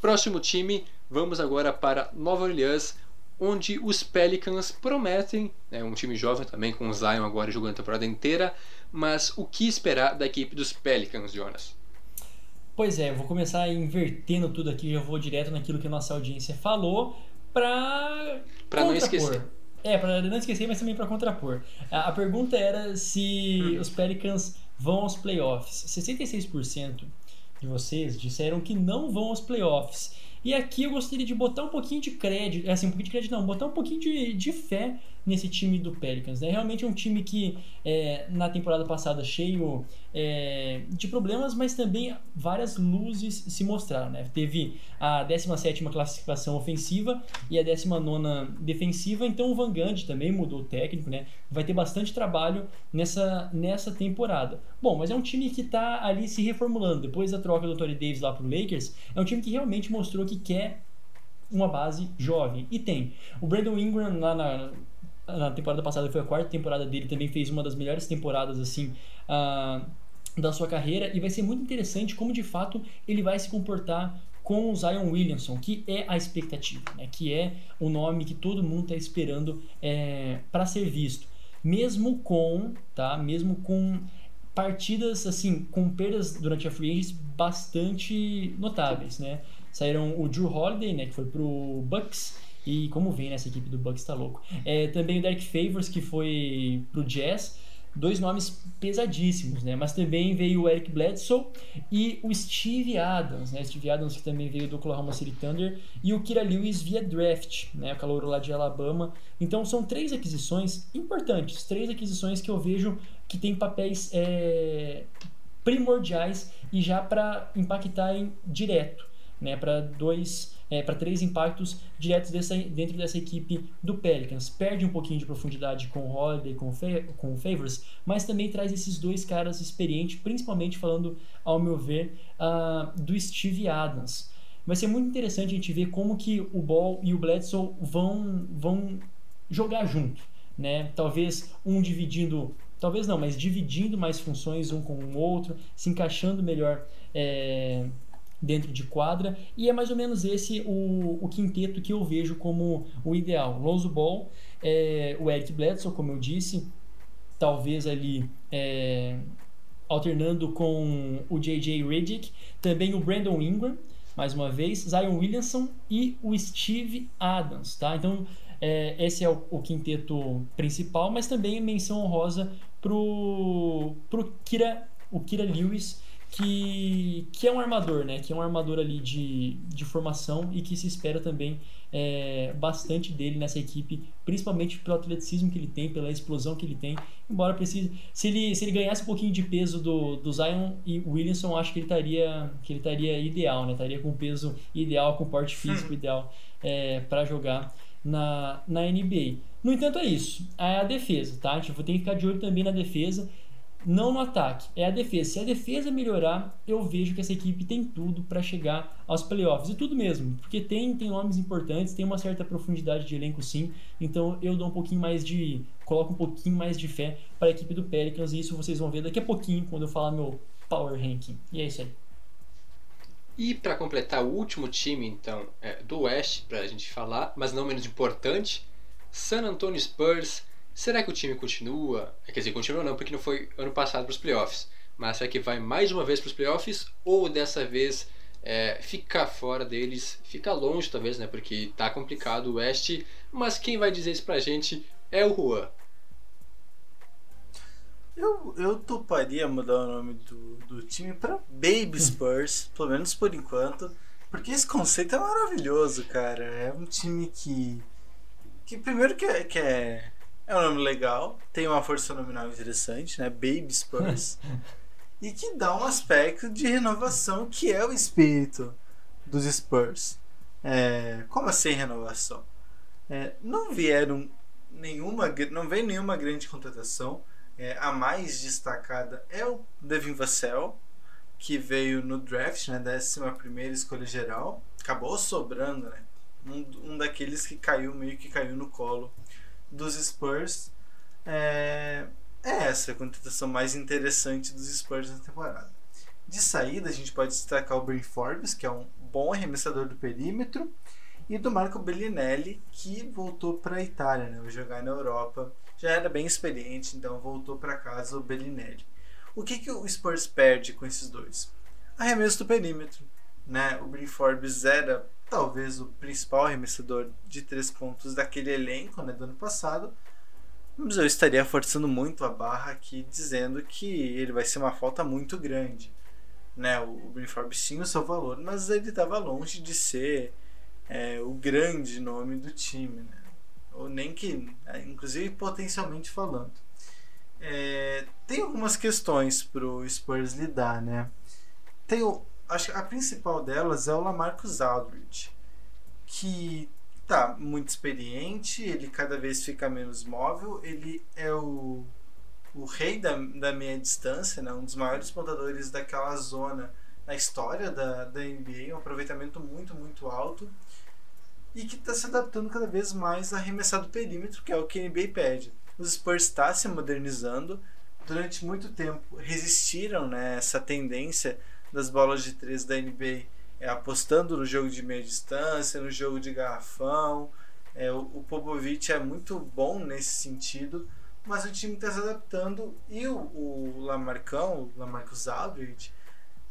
Próximo time, vamos agora para Nova Orleans, onde os Pelicans prometem, né, um time jovem também, com o Zion agora jogando a temporada inteira, mas o que esperar da equipe dos Pelicans, Jonas? Pois é, vou começar invertendo tudo aqui, já vou direto naquilo que a nossa audiência falou, para não esquecer. Para não esquecer, mas também para contrapor. A pergunta era se os Pelicans vão aos playoffs. 66% de vocês disseram que não vão aos playoffs. E aqui eu gostaria de botar um pouquinho de crédito, botar um pouquinho de fé nesse time do Pelicans, né? Realmente é um time que na temporada passada cheio de problemas, mas também várias luzes se mostraram, né? Teve a 17ª classificação ofensiva e a 19ª defensiva, então o Van Gundy também mudou o técnico, né? Vai ter bastante trabalho nessa temporada. Bom, mas é um time que está ali se reformulando, depois da troca do Anthony Davis lá para o Lakers, é um time que realmente mostrou que quer uma base jovem, e tem o Brandon Ingram lá na temporada passada, foi a 4ª temporada dele, também fez uma das melhores temporadas assim da sua carreira, e vai ser muito interessante como de fato ele vai se comportar com o Zion Williamson, que é a expectativa, né? Que é o nome que todo mundo está esperando para ser visto, mesmo com partidas assim, com perdas durante a free agency bastante notáveis, né? Saíram o Jrue Holiday, né, que foi pro Bucks, e como vem, né, essa equipe do Bucks tá louco. Também o Derek Favors, que foi pro Jazz. dois nomes pesadíssimos, né? Mas também veio o Eric Bledsoe e o Steve Adams, né? Steve Adams que também veio do Oklahoma City Thunder, e o Kira Lewis via draft, né? O calouro lá de Alabama. Então são três aquisições importantes, três aquisições que eu vejo que tem papéis primordiais e já para impactarem direto, né? Para três impactos diretos dentro dessa equipe do Pelicans. Perde um pouquinho de profundidade com o Holiday, com o Favors, mas também traz esses dois caras experientes, principalmente falando, ao meu ver, do Steve Adams. Vai ser muito interessante a gente ver como que o Ball e o Bledsoe vão jogar junto, né? Talvez um dividindo, talvez não, mas dividindo mais funções um com o outro, se encaixando melhor dentro de quadra, e é mais ou menos esse o quinteto que eu vejo como o ideal. Lonzo Ball, o Eric Bledsoe, como eu disse, talvez ali alternando com o JJ Redick, também o Brandon Ingram, mais uma vez, Zion Williamson e o Steve Adams, tá? Então esse é o quinteto principal, mas também menção honrosa pro Kira Lewis, que é um armador, né? Que é um armador ali de formação e que se espera também bastante dele nessa equipe, principalmente pelo atleticismo que ele tem, pela explosão que ele tem. Embora precise, se ele ganhasse um pouquinho de peso do Zion e Williamson, acho que ele estaria ideal, né? Estaria com o peso ideal, com o porte físico ideal para jogar na NBA. No entanto, é isso. É a defesa, tá? Tipo, tem que ficar de olho também na defesa. Não no ataque, é a defesa. Se a defesa melhorar, eu vejo que essa equipe tem tudo para chegar aos playoffs, e tudo mesmo, porque tem nomes importantes, tem uma certa profundidade de elenco, sim. Então eu dou um pouquinho mais de coloco um pouquinho mais de fé para a equipe do Pelicans, e isso vocês vão ver daqui a pouquinho quando eu falar meu power ranking. E é isso aí. E para completar, o último time então do Oeste para a gente falar, mas não menos importante, San Antonio Spurs. Será que o time continua? Quer dizer, continua não, porque não foi ano passado para os playoffs. Mas será que vai mais uma vez para os playoffs? Ou dessa vez ficar fora deles? Ficar longe talvez, né? Porque tá complicado o Oeste. Mas quem vai dizer isso pra gente é o Juan. Eu toparia mudar o nome do time para Baby Spurs, pelo menos por enquanto. Porque esse conceito é maravilhoso, cara. É um time que primeiro que é um nome legal, tem uma força nominal interessante, né? Baby Spurs. E que dá um aspecto de renovação, que é o espírito dos Spurs. Como assim renovação? Não veio nenhuma grande contratação. A mais destacada é o Devin Vassell, que veio no draft, né? 11ª escolha geral. Acabou sobrando, né? Um daqueles que meio que caiu no colo dos Spurs. É essa a contratação mais interessante dos Spurs na temporada. De saída, a gente pode destacar o Bryn Forbes, que é um bom arremessador do perímetro, e do Marco Bellinelli, que voltou para a Itália, né? Vai jogar na Europa, já era bem experiente, então voltou para casa o Bellinelli. O que o Spurs perde com esses dois? Arremesso do perímetro, né? O Bryn Forbes era talvez o principal arremessador de 3 pontos daquele elenco, né, do ano passado, mas eu estaria forçando muito a barra aqui, dizendo que ele vai ser uma falta muito grande, né? O Bryn Forbes tinha o seu valor, mas ele estava longe de ser o grande nome do time, né? Ou nem que, inclusive potencialmente falando, tem algumas questões para o Spurs lidar, né? Tem o Acho que a principal delas é o LaMarcus Aldridge, que tá muito experiente, ele cada vez fica menos móvel, ele é o rei da meia distância, né? Um dos maiores pontadores daquela zona na história da NBA, um aproveitamento muito, muito alto, e que está se adaptando cada vez mais a arremessar do perímetro, que é o que a NBA pede. Os Spurs está se modernizando, durante muito tempo resistiram, né, essa tendência das bolas de 3 da NBA, apostando no jogo de meia distância, no jogo de garrafão. O Popovich é muito bom nesse sentido, mas o time está se adaptando, e o LaMarcus Aldridge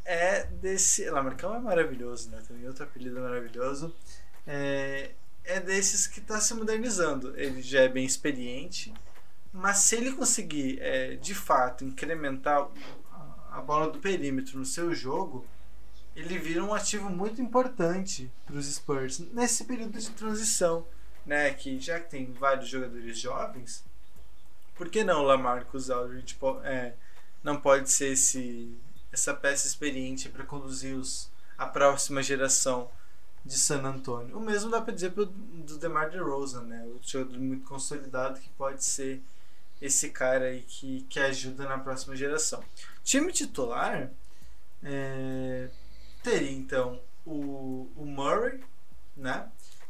é desse... LaMarcão é maravilhoso, né? Também outro apelido maravilhoso. É desses que está se modernizando. Ele já é bem experiente, Mas se ele conseguir, de fato, incrementar a bola do perímetro no seu jogo, ele vira um ativo muito importante para os Spurs nesse período de transição, né? Que já que tem vários jogadores jovens, por que não o LaMarcus Aldridge não pode ser essa peça experiente para conduzir a próxima geração de San Antonio? O mesmo dá para dizer do DeMar DeRozan, né? O jogador muito consolidado que pode ser esse cara aí que ajuda na próxima geração. Time titular teria então o Murray, né?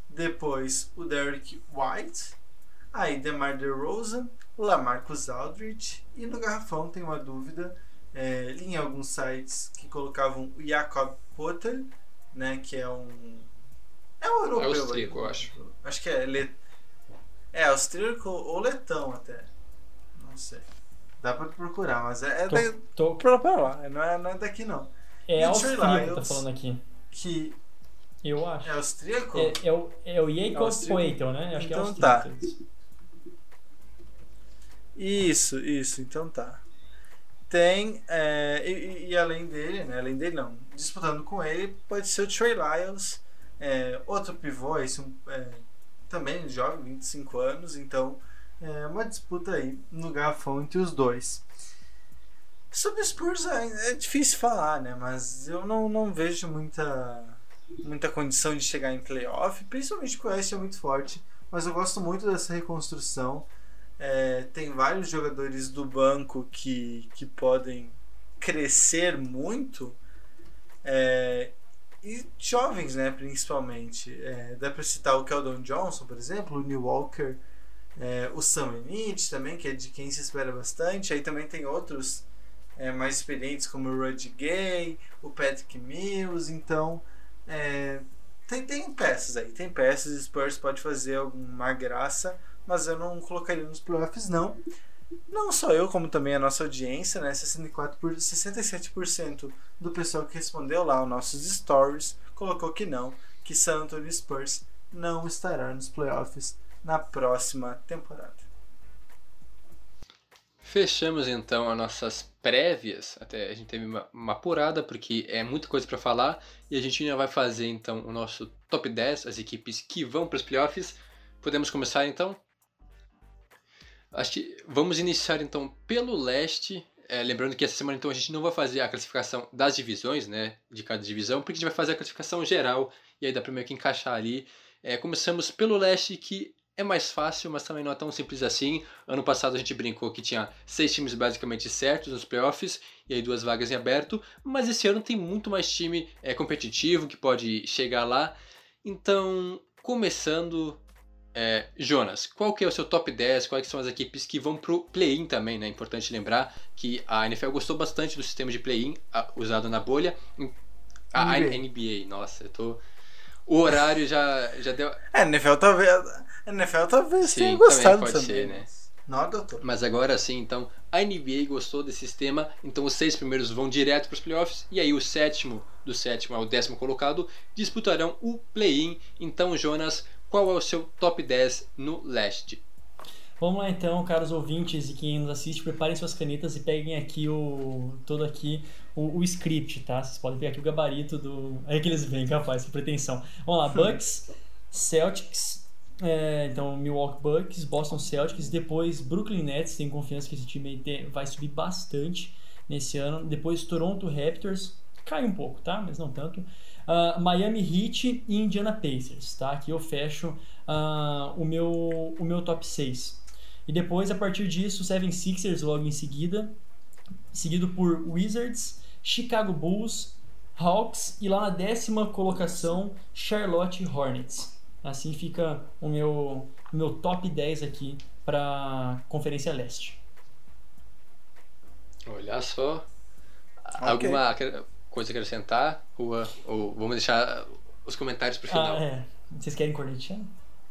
Depois o Derrick White, aí DeMar DeRozan, LaMarcus Aldridge, e no garrafão tem uma dúvida em alguns sites que colocavam o Jakob Poeltl, né, que é um europeu, austríaco, acho que é austríaco ou letão, até não sei, dá pra procurar, mas tô pra lá, não é daqui não, é austríaco, tá falando aqui que eu acho é austríaco, é o Jakob Poeltl, né? Acho então que é austríaco. Isso, então tá. Tem, e além dele, né? Além dele não, disputando com ele, pode ser o Trey Lyles, outro pivô, esse também jovem, 25 anos, então uma disputa aí no garrafão entre os dois. Sobre os Spurs é difícil falar, né? Mas eu não vejo muita condição de chegar em playoff, principalmente porque o Oeste é muito forte, mas eu gosto muito dessa reconstrução. Tem vários jogadores do banco que podem crescer muito, e jovens, né, principalmente. Dá para citar o Keldon Johnson, por exemplo, o Neal Walker, o Sam Enid também, que é de quem se espera bastante. Aí também tem outros mais experientes, como o Rudy Gay, o Patrick Mills. Então tem peças aí, o Spurs pode fazer alguma graça, mas eu não colocaria nos playoffs, não. Não só eu, como também a nossa audiência, né? 67% do pessoal que respondeu lá os nossos stories colocou que não, que San Antonio Spurs não estará nos playoffs na próxima temporada. Fechamos então as nossas prévias. Até a gente teve uma apurada, porque é muita coisa para falar, e a gente ainda vai fazer então o nosso top 10, as equipes que vão para os playoffs. Podemos começar então? Acho que vamos iniciar então pelo leste, lembrando que essa semana então a gente não vai fazer a classificação das divisões, né, de cada divisão, porque a gente vai fazer a classificação geral, e aí dá pra meio que encaixar ali. Começamos pelo leste, que é mais fácil, mas também não é tão simples assim. Ano passado a gente brincou que tinha 6 times basicamente certos nos playoffs, e aí 2 vagas em aberto, mas esse ano tem muito mais time competitivo que pode chegar lá. Então, começando... Jonas, qual que é o seu top 10? Quais são as equipes que vão pro play-in também, né? É importante lembrar que a NFL gostou bastante do sistema de play-in usado na bolha. A NBA, nossa, o horário já deu... A NFL talvez tenha gostado também. Pode ser, né? Não, doutor. Mas agora sim, então, a NBA gostou desse sistema, então os 6 primeiros vão direto para os playoffs, e aí o sétimo, do sétimo ao 10º colocado, disputarão o play-in. Então, Jonas... qual é o seu top 10 no leste? Vamos lá então, caros ouvintes e quem nos assiste, preparem suas canetas e peguem aqui o script, tá? Vocês podem pegar aqui o gabarito do... aí que eles vêm, rapaz, sem pretensão. Vamos lá, Bucks, Celtics, então Milwaukee Bucks, Boston Celtics, depois Brooklyn Nets, tenho confiança que esse time vai subir bastante nesse ano, depois Toronto Raptors, cai um pouco, tá? Mas não tanto. Miami Heat e Indiana Pacers, tá? Aqui eu fecho o meu top 6. E depois, a partir disso, 76ers logo em seguida, seguido por Wizards, Chicago Bulls, Hawks, e lá na 10ª colocação, Charlotte Hornets. Assim fica o meu top 10 aqui para Conferência Leste. Olha só. Okay. Alguma coisa a acrescentar, Juan? Ou vamos deixar os comentários pro final? Vocês querem cornetear?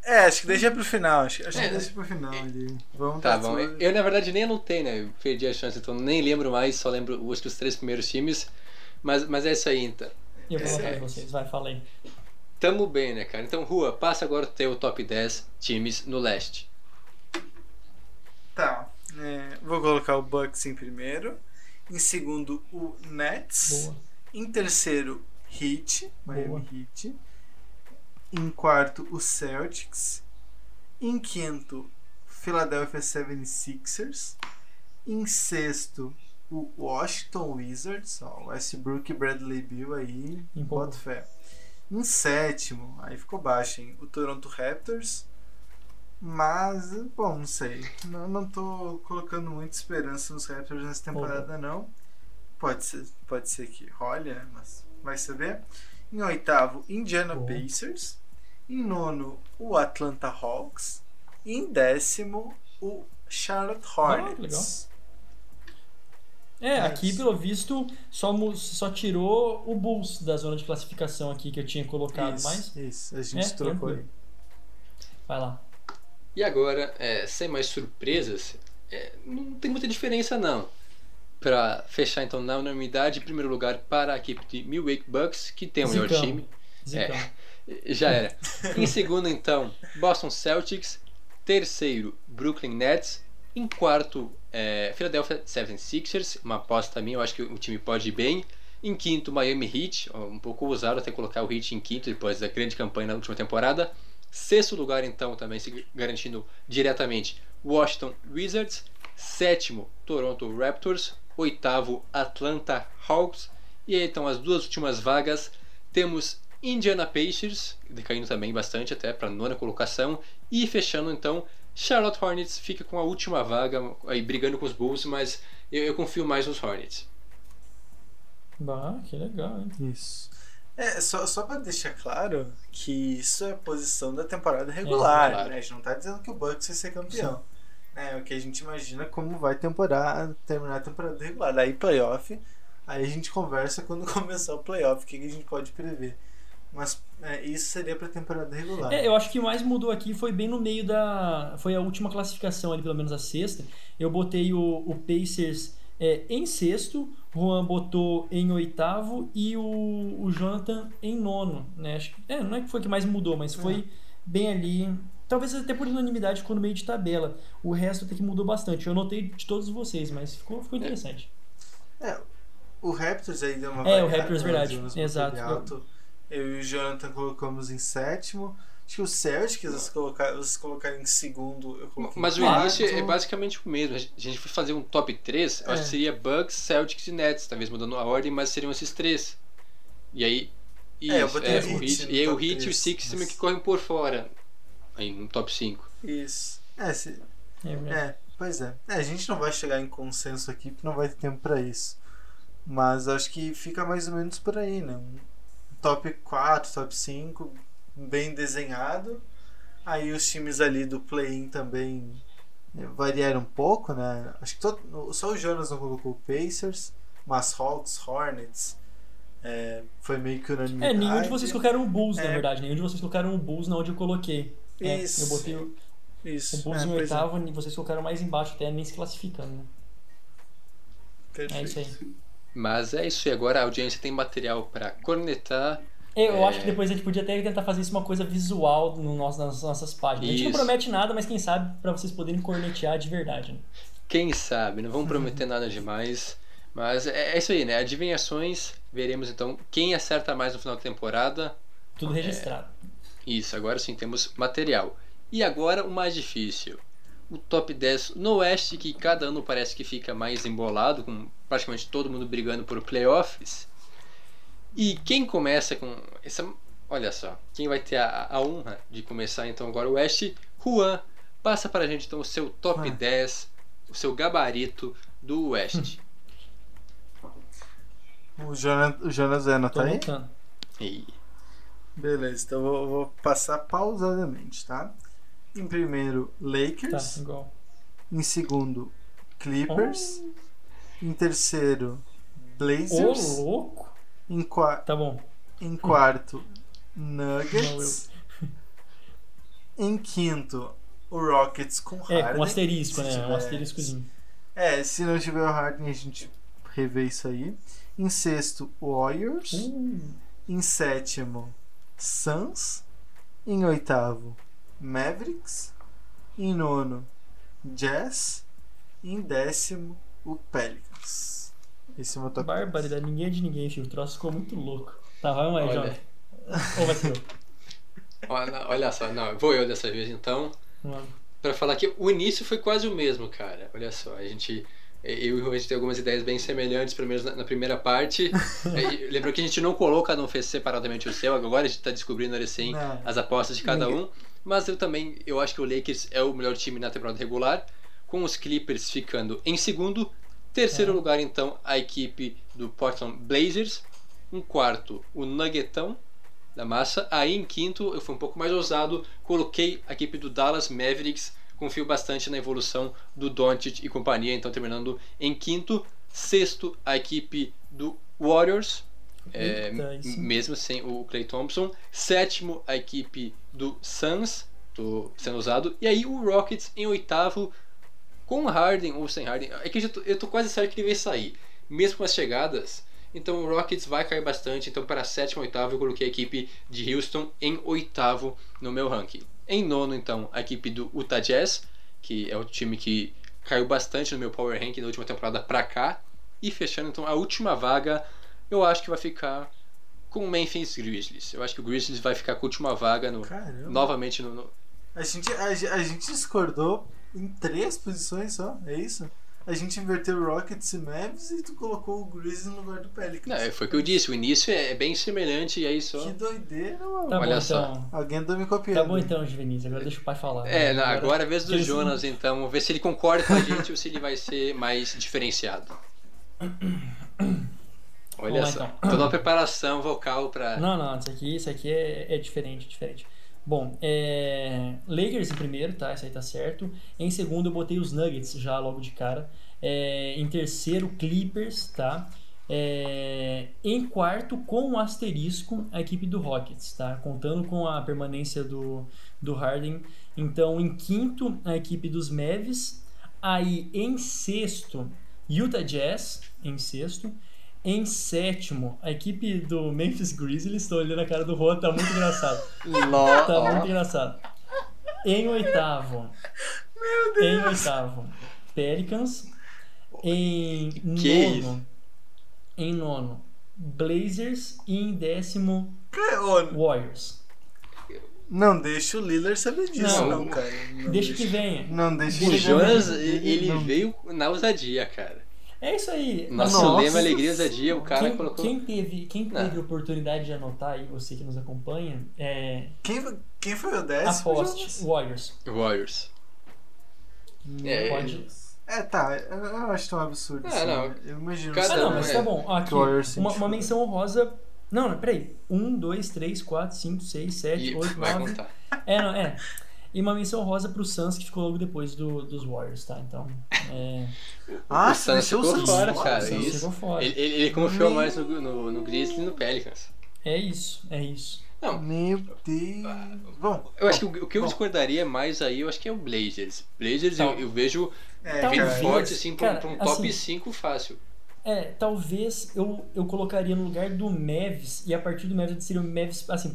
Acho que deixa pro final. Acho que deixa pro final ali. Vamos tá bom. Eu na verdade nem anotei, né? Eu perdi a chance, então nem lembro mais, só lembro os 3 primeiros times. Mas é isso aí, então. E eu vou contar pra vocês, vai, fala aí. Tamo bem, né, cara? Então, Juan, passa agora o teu top 10 times no leste. Tá. Vou colocar o Bucks em primeiro. Em segundo, o Nets. Boa. Em terceiro, Heat. Miami Heat. Em quarto, o Celtics. Em quinto, Philadelphia 76ers. Em sexto, o Washington Wizards. Ó, Westbrook e Bradley Beal aí. Bota fé. Em sétimo, aí ficou baixo, hein? O Toronto Raptors. Mas, bom, não sei. Não tô colocando muita esperança nos Raptors nessa temporada, não. Pode ser que role, mas vai saber. Em oitavo, Indiana Pacers. Em nono, o Atlanta Hawks. E em décimo, o Charlotte Hornets. Aqui pelo visto só tirou o Bulls da zona de classificação aqui que eu tinha colocado. Isso, a gente trocou aí. Vai lá. E agora, sem mais surpresas, não tem muita diferença não. Para fechar então na unanimidade, em primeiro lugar para a equipe de Milwaukee Bucks, que tem o melhor time. Já era. Em segundo então, Boston Celtics. Terceiro, Brooklyn Nets. Em quarto, Philadelphia 76ers, uma aposta minha, eu acho que o time pode ir bem. Em quinto, Miami Heat, um pouco ousado até colocar o Heat em quinto depois da grande campanha na última temporada. Sexto lugar então, também se garantindo diretamente, Washington Wizards. Sétimo, Toronto Raptors. Oitavo, Atlanta Hawks. E aí então as duas últimas vagas temos Indiana Pacers, decaindo também bastante até para a nona colocação. E fechando então, Charlotte Hornets fica com a última vaga aí brigando com os Bulls, mas eu confio mais nos Hornets. Bah, que legal, hein? Isso. Só para deixar claro que isso é a posição da temporada regular, claro. Né? A gente não tá dizendo que o Bucks vai ser campeão. É o que a gente imagina como vai terminar a temporada regular. Daí playoff, aí a gente conversa quando começar o playoff, o que a gente pode prever. Mas isso seria pra temporada regular. Eu acho que o mais mudou aqui foi bem no meio da... Foi a última classificação ali, pelo menos a sexta. Eu botei o Pacers em sexto, o Juan botou em oitavo e o Jonathan em nono, né? Acho que, não é que foi o que mais mudou, mas foi bem ali. Talvez até por unanimidade ficou no meio de tabela. O resto até que mudou bastante. Eu anotei de todos vocês, mas ficou interessante. O Raptors aí deu uma variada. O Raptors, verdade. Exato. Alto. Eu e o Jonathan colocamos em sétimo. Acho que o Celtics vocês colocaram em segundo. Eu coloquei. Mas o início é basicamente o mesmo. A gente foi fazer um top 3, acho que seria Bucks, Celtics e Nets, talvez mudando a ordem, mas seriam esses três. E aí eu botei o Heat. E aí o Heat e o Sixers meio que correm por fora. Aí no top 5. Isso. Pois é. A gente não vai chegar em consenso aqui porque não vai ter tempo pra isso. Mas acho que fica mais ou menos por aí, né? Top 4, top 5 bem desenhado. Aí os times ali do play-in também variaram um pouco, né? Acho que só o Jonas não colocou o Pacers, mas Hawks, Hornets foi meio que unanimidade. Nenhum de vocês colocaram o Bulls, na verdade. Nenhum de vocês colocaram o Bulls na onde eu coloquei. Isso. Eu botei o Bulls em oitavo e vocês colocaram mais embaixo, até nem se classificando, né? Perfeito. É isso aí. Mas é isso, e agora a audiência tem material para cornetar. Eu acho que depois a gente podia até tentar fazer isso uma coisa visual nas nossas páginas. Isso. A gente não promete nada, mas quem sabe para vocês poderem cornetear de verdade, né? Quem sabe, não vamos prometer nada demais. Mas é isso aí, né? Adivinhações, veremos então quem acerta mais no final da temporada. Tudo registrado. Isso, agora sim temos material. E agora o mais difícil. O top 10 no Oeste, que cada ano parece que fica mais embolado, com praticamente todo mundo brigando por playoffs. E quem começa com essa... Olha só, quem vai ter a honra de começar então agora o Oeste, Juan, passa pra gente então o seu top 10, o seu gabarito do Oeste. O Jonas Zena tá aí? Beleza, então vou passar pausadamente, tá? Em primeiro, Lakers. Tá, igual. Em segundo, Clippers. Em terceiro, Blazers. Louco. Tá bom. Em quarto, Nuggets. Em quinto, o Rockets com Harden. Com um asterisco, né? Um asteriscozinho. Se não tiver o Harden, a gente revê isso aí. Em sexto, Warriors. Em sétimo, Suns. Em oitavo, Mavericks. Em nono, Jazz. Em décimo, o Pelicans. Esse é o meu top. Barbaridade, ninguém é de ninguém, filho. O troço ficou muito louco. Tá, vai um aí, Jonas. Ou vai ser eu? Olha só, não, vou eu dessa vez então. Pra falar que o início foi quase o mesmo, cara. Olha só, a gente tem algumas ideias bem semelhantes, pelo menos na primeira parte. Lembrou que a gente não colocou cada um fez separadamente o seu, agora a gente tá descobrindo ali sim as apostas de cada um. Mas eu acho que o Lakers é o melhor time na temporada regular, com os Clippers ficando em segundo. Terceiro lugar, então, a equipe do Portland Blazers. Em quarto, o Nuggetão da massa. Aí em quinto, eu fui um pouco mais ousado, coloquei a equipe do Dallas Mavericks. Confio bastante na evolução do Doncic e companhia, então terminando em quinto. Sexto, a equipe do Warriors, mesmo sem o Klay Thompson. Sétimo, a equipe do Suns, tô sendo ousado. E aí o Rockets em oitavo, com Harden ou sem Harden. É que eu tô quase certo que ele vai sair, mesmo com as chegadas. Então o Rockets vai cair bastante. Então para sétimo e oitavo eu coloquei a equipe de Houston em oitavo no meu ranking. Em nono, então, a equipe do Utah Jazz, que é o time que caiu bastante no meu power ranking da última temporada pra cá. E fechando então a última vaga, eu acho que vai ficar com o Memphis Grizzlies. Eu acho que o Grizzlies vai ficar com a última vaga novamente no... A gente discordou em 3 posições só, é isso? A gente inverteu o Rockets e Mavs e tu colocou o Grizzlies no lugar do Pelicans. Não, foi o que eu disse, o início é bem semelhante e aí só... Que doideira, mano. Tá, olha só. Então. Alguém tá me copiando. Tá bom então, Juvenis, agora deixa o pai falar. Agora é a vez do Jonas, então, ver se ele concorda com a gente ou se ele vai ser mais diferenciado. Olha só, então. Toda uma preparação vocal pra... Não, isso aqui é diferente. Bom, Lakers em primeiro, tá? Isso aí tá certo. Em segundo eu botei os Nuggets já logo de cara. Em terceiro, Clippers, tá? Em quarto, com um asterisco, a equipe do Rockets, tá? Contando com a permanência do Harden. Então, em quinto, a equipe dos Mavs. Aí, em sexto, Utah Jazz, em sexto. Em sétimo, a equipe do Memphis Grizzlies. Estou olhando a cara do Juan, tá muito engraçado. Tá muito engraçado. Em oitavo, meu Deus. Pelicans. Em nono, Blazers. E em décimo, Warriors. Não deixa o Lillard saber disso, não cara. Não deixa que venha. Não deixa o Jonas, ele veio na ousadia, cara. É isso aí. Nosso lema, alegria, ousadia. O cara colocou. Quem teve oportunidade de anotar aí, você que nos acompanha, quem foi o décimo? Aposte. Warriors. Tá. Eu acho tão absurdo. Eu imagino. Não, mas tá bom. Aqui, uma menção honrosa. Não, peraí. 1, 2, 3, 4, 5, 6, 7, 8, 9. Vai contar. E uma menção rosa pro Suns, que ficou logo depois dos Warriors, tá? Então. O Suns ficou fora, cara. Ele confiou mais no Grizzlies e no Pelicans. É isso. Não. Meu Deus. Bom. Eu acho que o que eu discordaria mais aí, eu acho que é o Blazers. Blazers eu vejo bem forte, assim, pra um top assim, 5 fácil. Talvez eu colocaria no lugar do Mavs, e a partir do Mavs seria o Mavs, assim,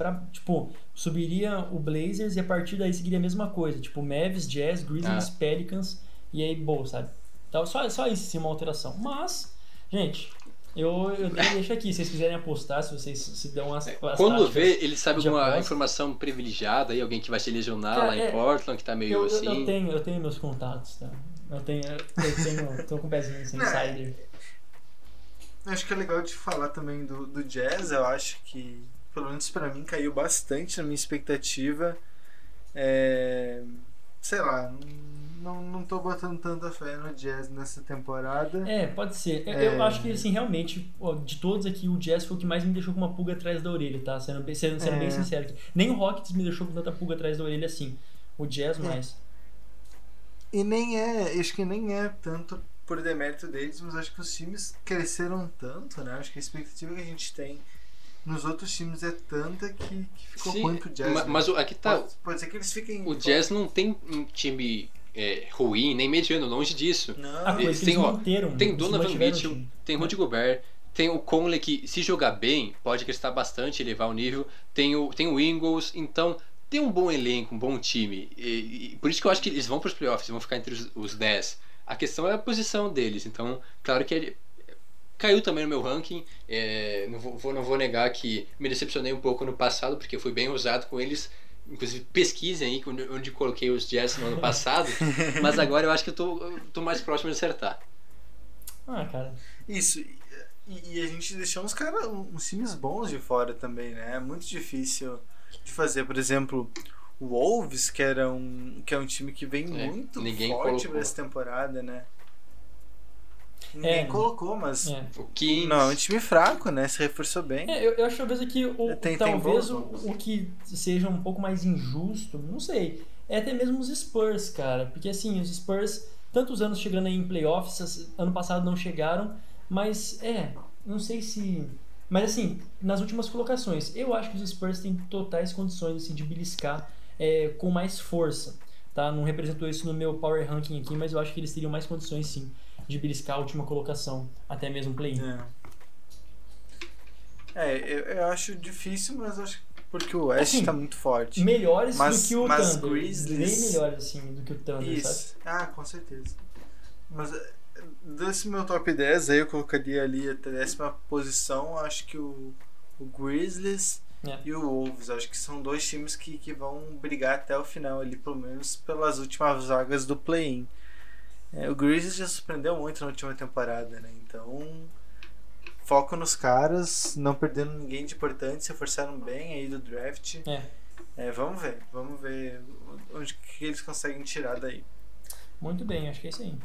subiria o Blazers e a partir daí seguiria a mesma coisa, tipo Mavs, Jazz, Grizzlies, Pelicans e aí, bom, sabe? Então, só isso, sim, uma alteração. Mas, gente, eu deixo aqui, se vocês quiserem apostar, se vocês se dão as quando vê, ele sabe alguma informação privilegiada aí, alguém que vai se lesionar lá em Portland, que tá meio assim... Eu tenho meus contatos, tá? Eu tenho tô com o pezinho assim, insider. Acho que é legal de falar também do Jazz. Eu acho que, pelo menos pra mim, caiu bastante na minha expectativa. Sei lá, não tô botando tanta fé no Jazz nessa temporada. Pode ser. Eu acho que, assim, realmente, de todos aqui, o Jazz foi o que mais me deixou com uma pulga atrás da orelha, tá? Sendo bem sincero aqui. Nem o Rockets me deixou com tanta pulga atrás da orelha assim. O Jazz mais. E acho que nem é tanto por demérito deles, mas acho que os times cresceram tanto, né? Acho que a expectativa que a gente tem nos outros times é tanta que ficou ruim pro Jazz. Mas aqui tá. Pode ser que eles fiquem. O Jazz não tem um time ruim, nem mediano, longe disso. Não. Eles tem Donovan Mitchell, tem Rudy Gobert, tem o Conley que, se jogar bem, pode crescer bastante, elevar o nível, tem o Ingles, então. Tem um bom elenco, um bom time. E por isso que eu acho que eles vão pros playoffs, vão ficar entre os 10. A questão é a posição deles. Então, claro que ele caiu também no meu ranking. Não vou negar que me decepcionei um pouco no passado, porque eu fui bem ousado com eles. Inclusive, pesquisem aí onde coloquei os Jazz no ano passado. Mas agora eu acho que eu tô mais próximo de acertar. Ah, cara. Isso. E a gente deixou uns times bons de fora também, né? É muito difícil de fazer. Por exemplo, o Wolves, que é um time que vem muito forte para essa temporada, né? Ninguém colocou, mas... O Kings... Não, é um time fraco, né? Se reforçou bem. Eu acho que o que seja um pouco mais injusto, não sei, é até mesmo os Spurs, cara. Porque, assim, os Spurs, tantos anos chegando aí em playoffs, ano passado não chegaram, mas, não sei se... Mas, assim, nas últimas colocações, eu acho que os Spurs têm totais condições, assim, de beliscar com mais força, tá? Não representou isso no meu power ranking aqui, mas eu acho que eles teriam mais condições, sim, de beliscar a última colocação, até mesmo play-in. Eu acho difícil, mas acho que porque o West assim, tá muito forte. Melhores do que o Thunder. Grizzlies... Bem melhores, assim, do que o Thunder, isso. Sabe? Ah, com certeza. Mas desse meu top 10, aí eu colocaria ali a 10ª posição, acho que o Grizzlies e o Wolves. Acho que são dois times que vão brigar até o final, ali, pelo menos pelas últimas vagas do play-in. O Grizzlies já surpreendeu muito na última temporada, né? Então, foco nos caras, não perdendo ninguém de importante, se reforçaram bem aí do draft. Vamos ver onde que eles conseguem tirar daí. Muito bem, acho que é isso aí.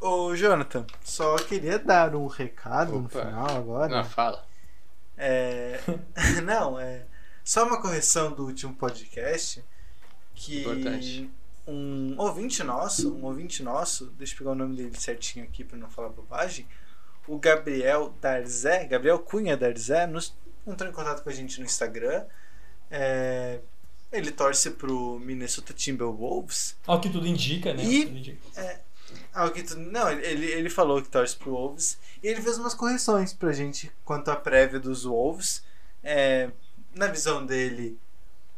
Ô, Jonathan, só queria dar um recado. Opa. No final agora. Não, fala. Só uma correção do último podcast que... Importante. Um ouvinte nosso, deixa eu pegar o nome dele certinho aqui pra não falar bobagem, o Gabriel Cunha Darzé, entrou em contato com a gente no Instagram. Ele torce pro Minnesota Timberwolves. Ao que tudo indica, né? Ele falou que torce pro Wolves e ele fez umas correções pra gente quanto à prévia dos Wolves. Na visão dele,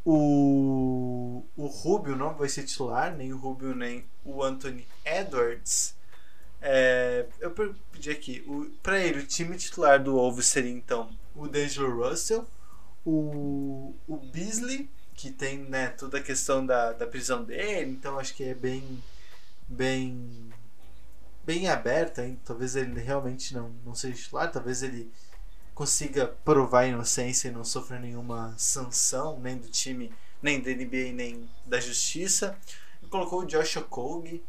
o Rubio não vai ser titular, nem o Rubio nem o Anthony Edwards. Eu pedi aqui, para ele o time titular do Wolves seria então o D'Angelo Russell, o Beasley, que tem, né, toda a questão da prisão dele, então acho que é bem aberta, hein? Talvez ele realmente não seja titular, talvez ele consiga provar a inocência e não sofrer nenhuma sanção, nem do time, nem da NBA, nem da justiça. Ele colocou o Josh Okogie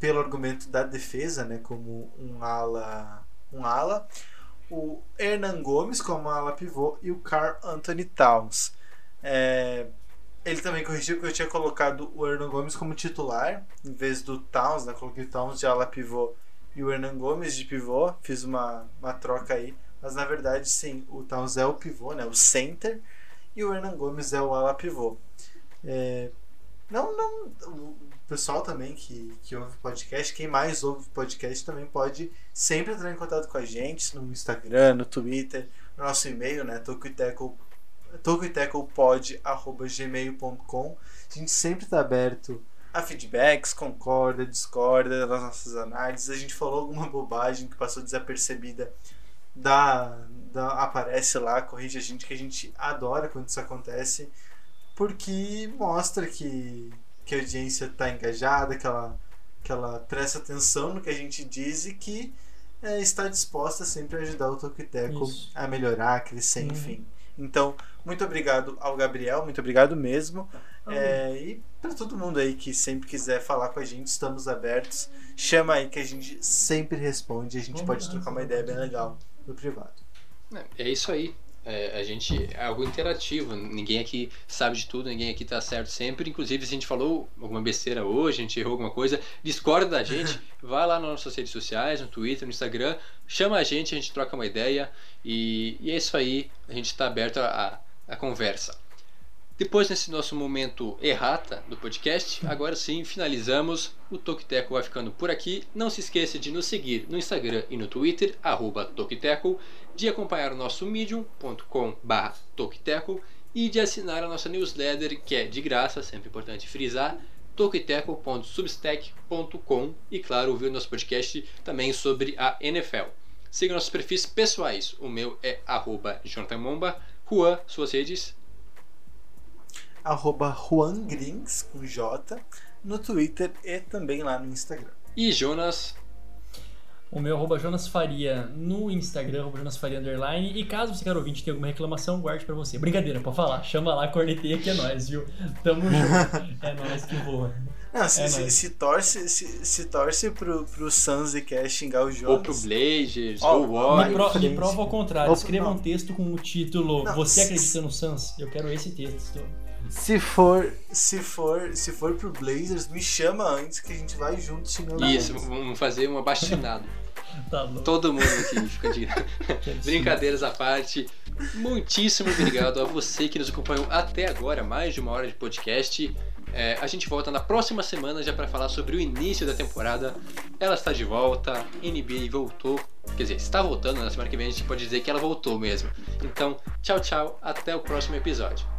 pelo argumento da defesa, né, como um ala, o Hernan Gomes como ala pivô e o Karl Anthony Towns. Ele também corrigiu que eu tinha colocado o Hernan Gomes como titular em vez do Towns, né? Coloquei o Towns de ala pivô e o Hernan Gomes de pivô, fiz uma troca aí. Mas na verdade, sim, o Towns é o pivô, né? O center, e o Hernan Gomes é o ala pivô. O pessoal também que ouve o podcast, quem mais ouve o podcast também pode sempre entrar em contato com a gente no Instagram, no Twitter, no nosso e-mail, né? tocoitecopod@gmail.com. A gente sempre está aberto a feedbacks, concorda, discorda das nossas análises. A gente falou alguma bobagem que passou desapercebida, aparece lá, corrige a gente, que a gente adora quando isso acontece, porque mostra que a audiência está engajada, que ela presta atenção no que a gente diz e que está disposta sempre a ajudar o Tocoiteco a melhorar, a crescer, enfim. Então, muito obrigado ao Gabriel, muito obrigado mesmo. E para todo mundo aí que sempre quiser falar com a gente, estamos abertos. Chama aí que a gente sempre responde, a gente pode trocar uma ideia bem legal no privado. É isso aí. A gente é algo interativo, ninguém aqui sabe de tudo, ninguém aqui tá certo sempre. Inclusive, se a gente falou alguma besteira hoje, a gente errou alguma coisa, discorda da gente, vai lá nas nossas redes sociais, no Twitter, no Instagram, chama a gente troca uma ideia e é isso aí, a gente está aberto à conversa. Depois desse nosso momento errata do podcast, agora sim finalizamos. O Tocoiteco vai ficando por aqui. Não se esqueça de nos seguir no Instagram e no Twitter, @Tocoiteco, de acompanhar o nosso medium.com/Tocoiteco e de assinar a nossa newsletter, que é de graça, sempre importante frisar, tocoiteco.substack.com e, claro, ouvir o nosso podcast também sobre a NFL. Siga nossos perfis pessoais. O meu é @JonathanMomba. Juan, suas redes? @JuanGreens, com J, no Twitter e também lá no Instagram. E Jonas? O meu @JonasFaria no Instagram, @JonasFaria_. E caso você, caro ouvinte, tenha alguma reclamação, guarde pra você. Brincadeira, pode falar. Chama lá, corneteia, que é nóis, viu? Tamo junto. É nóis que voa. Não, se torce pro Suns e quer xingar o Jonas. Ou pro Blazers, ou o Warriors. Me prova ao contrário. Escreva um texto com o título Você acredita no Suns? Eu quero esse texto. Se for pro Blazers, me chama antes que a gente vai junto xingando. Isso, vamos fazer um abaixinado. Tá bom. Todo mundo aqui fica de... Brincadeiras à parte, muitíssimo obrigado a você que nos acompanhou até agora, mais de uma hora de podcast. A gente volta na próxima semana já para falar sobre o início da temporada. Ela está de volta, NBA voltou, quer dizer, está voltando, na semana que vem a gente pode dizer que ela voltou mesmo. Então, tchau, até o próximo episódio.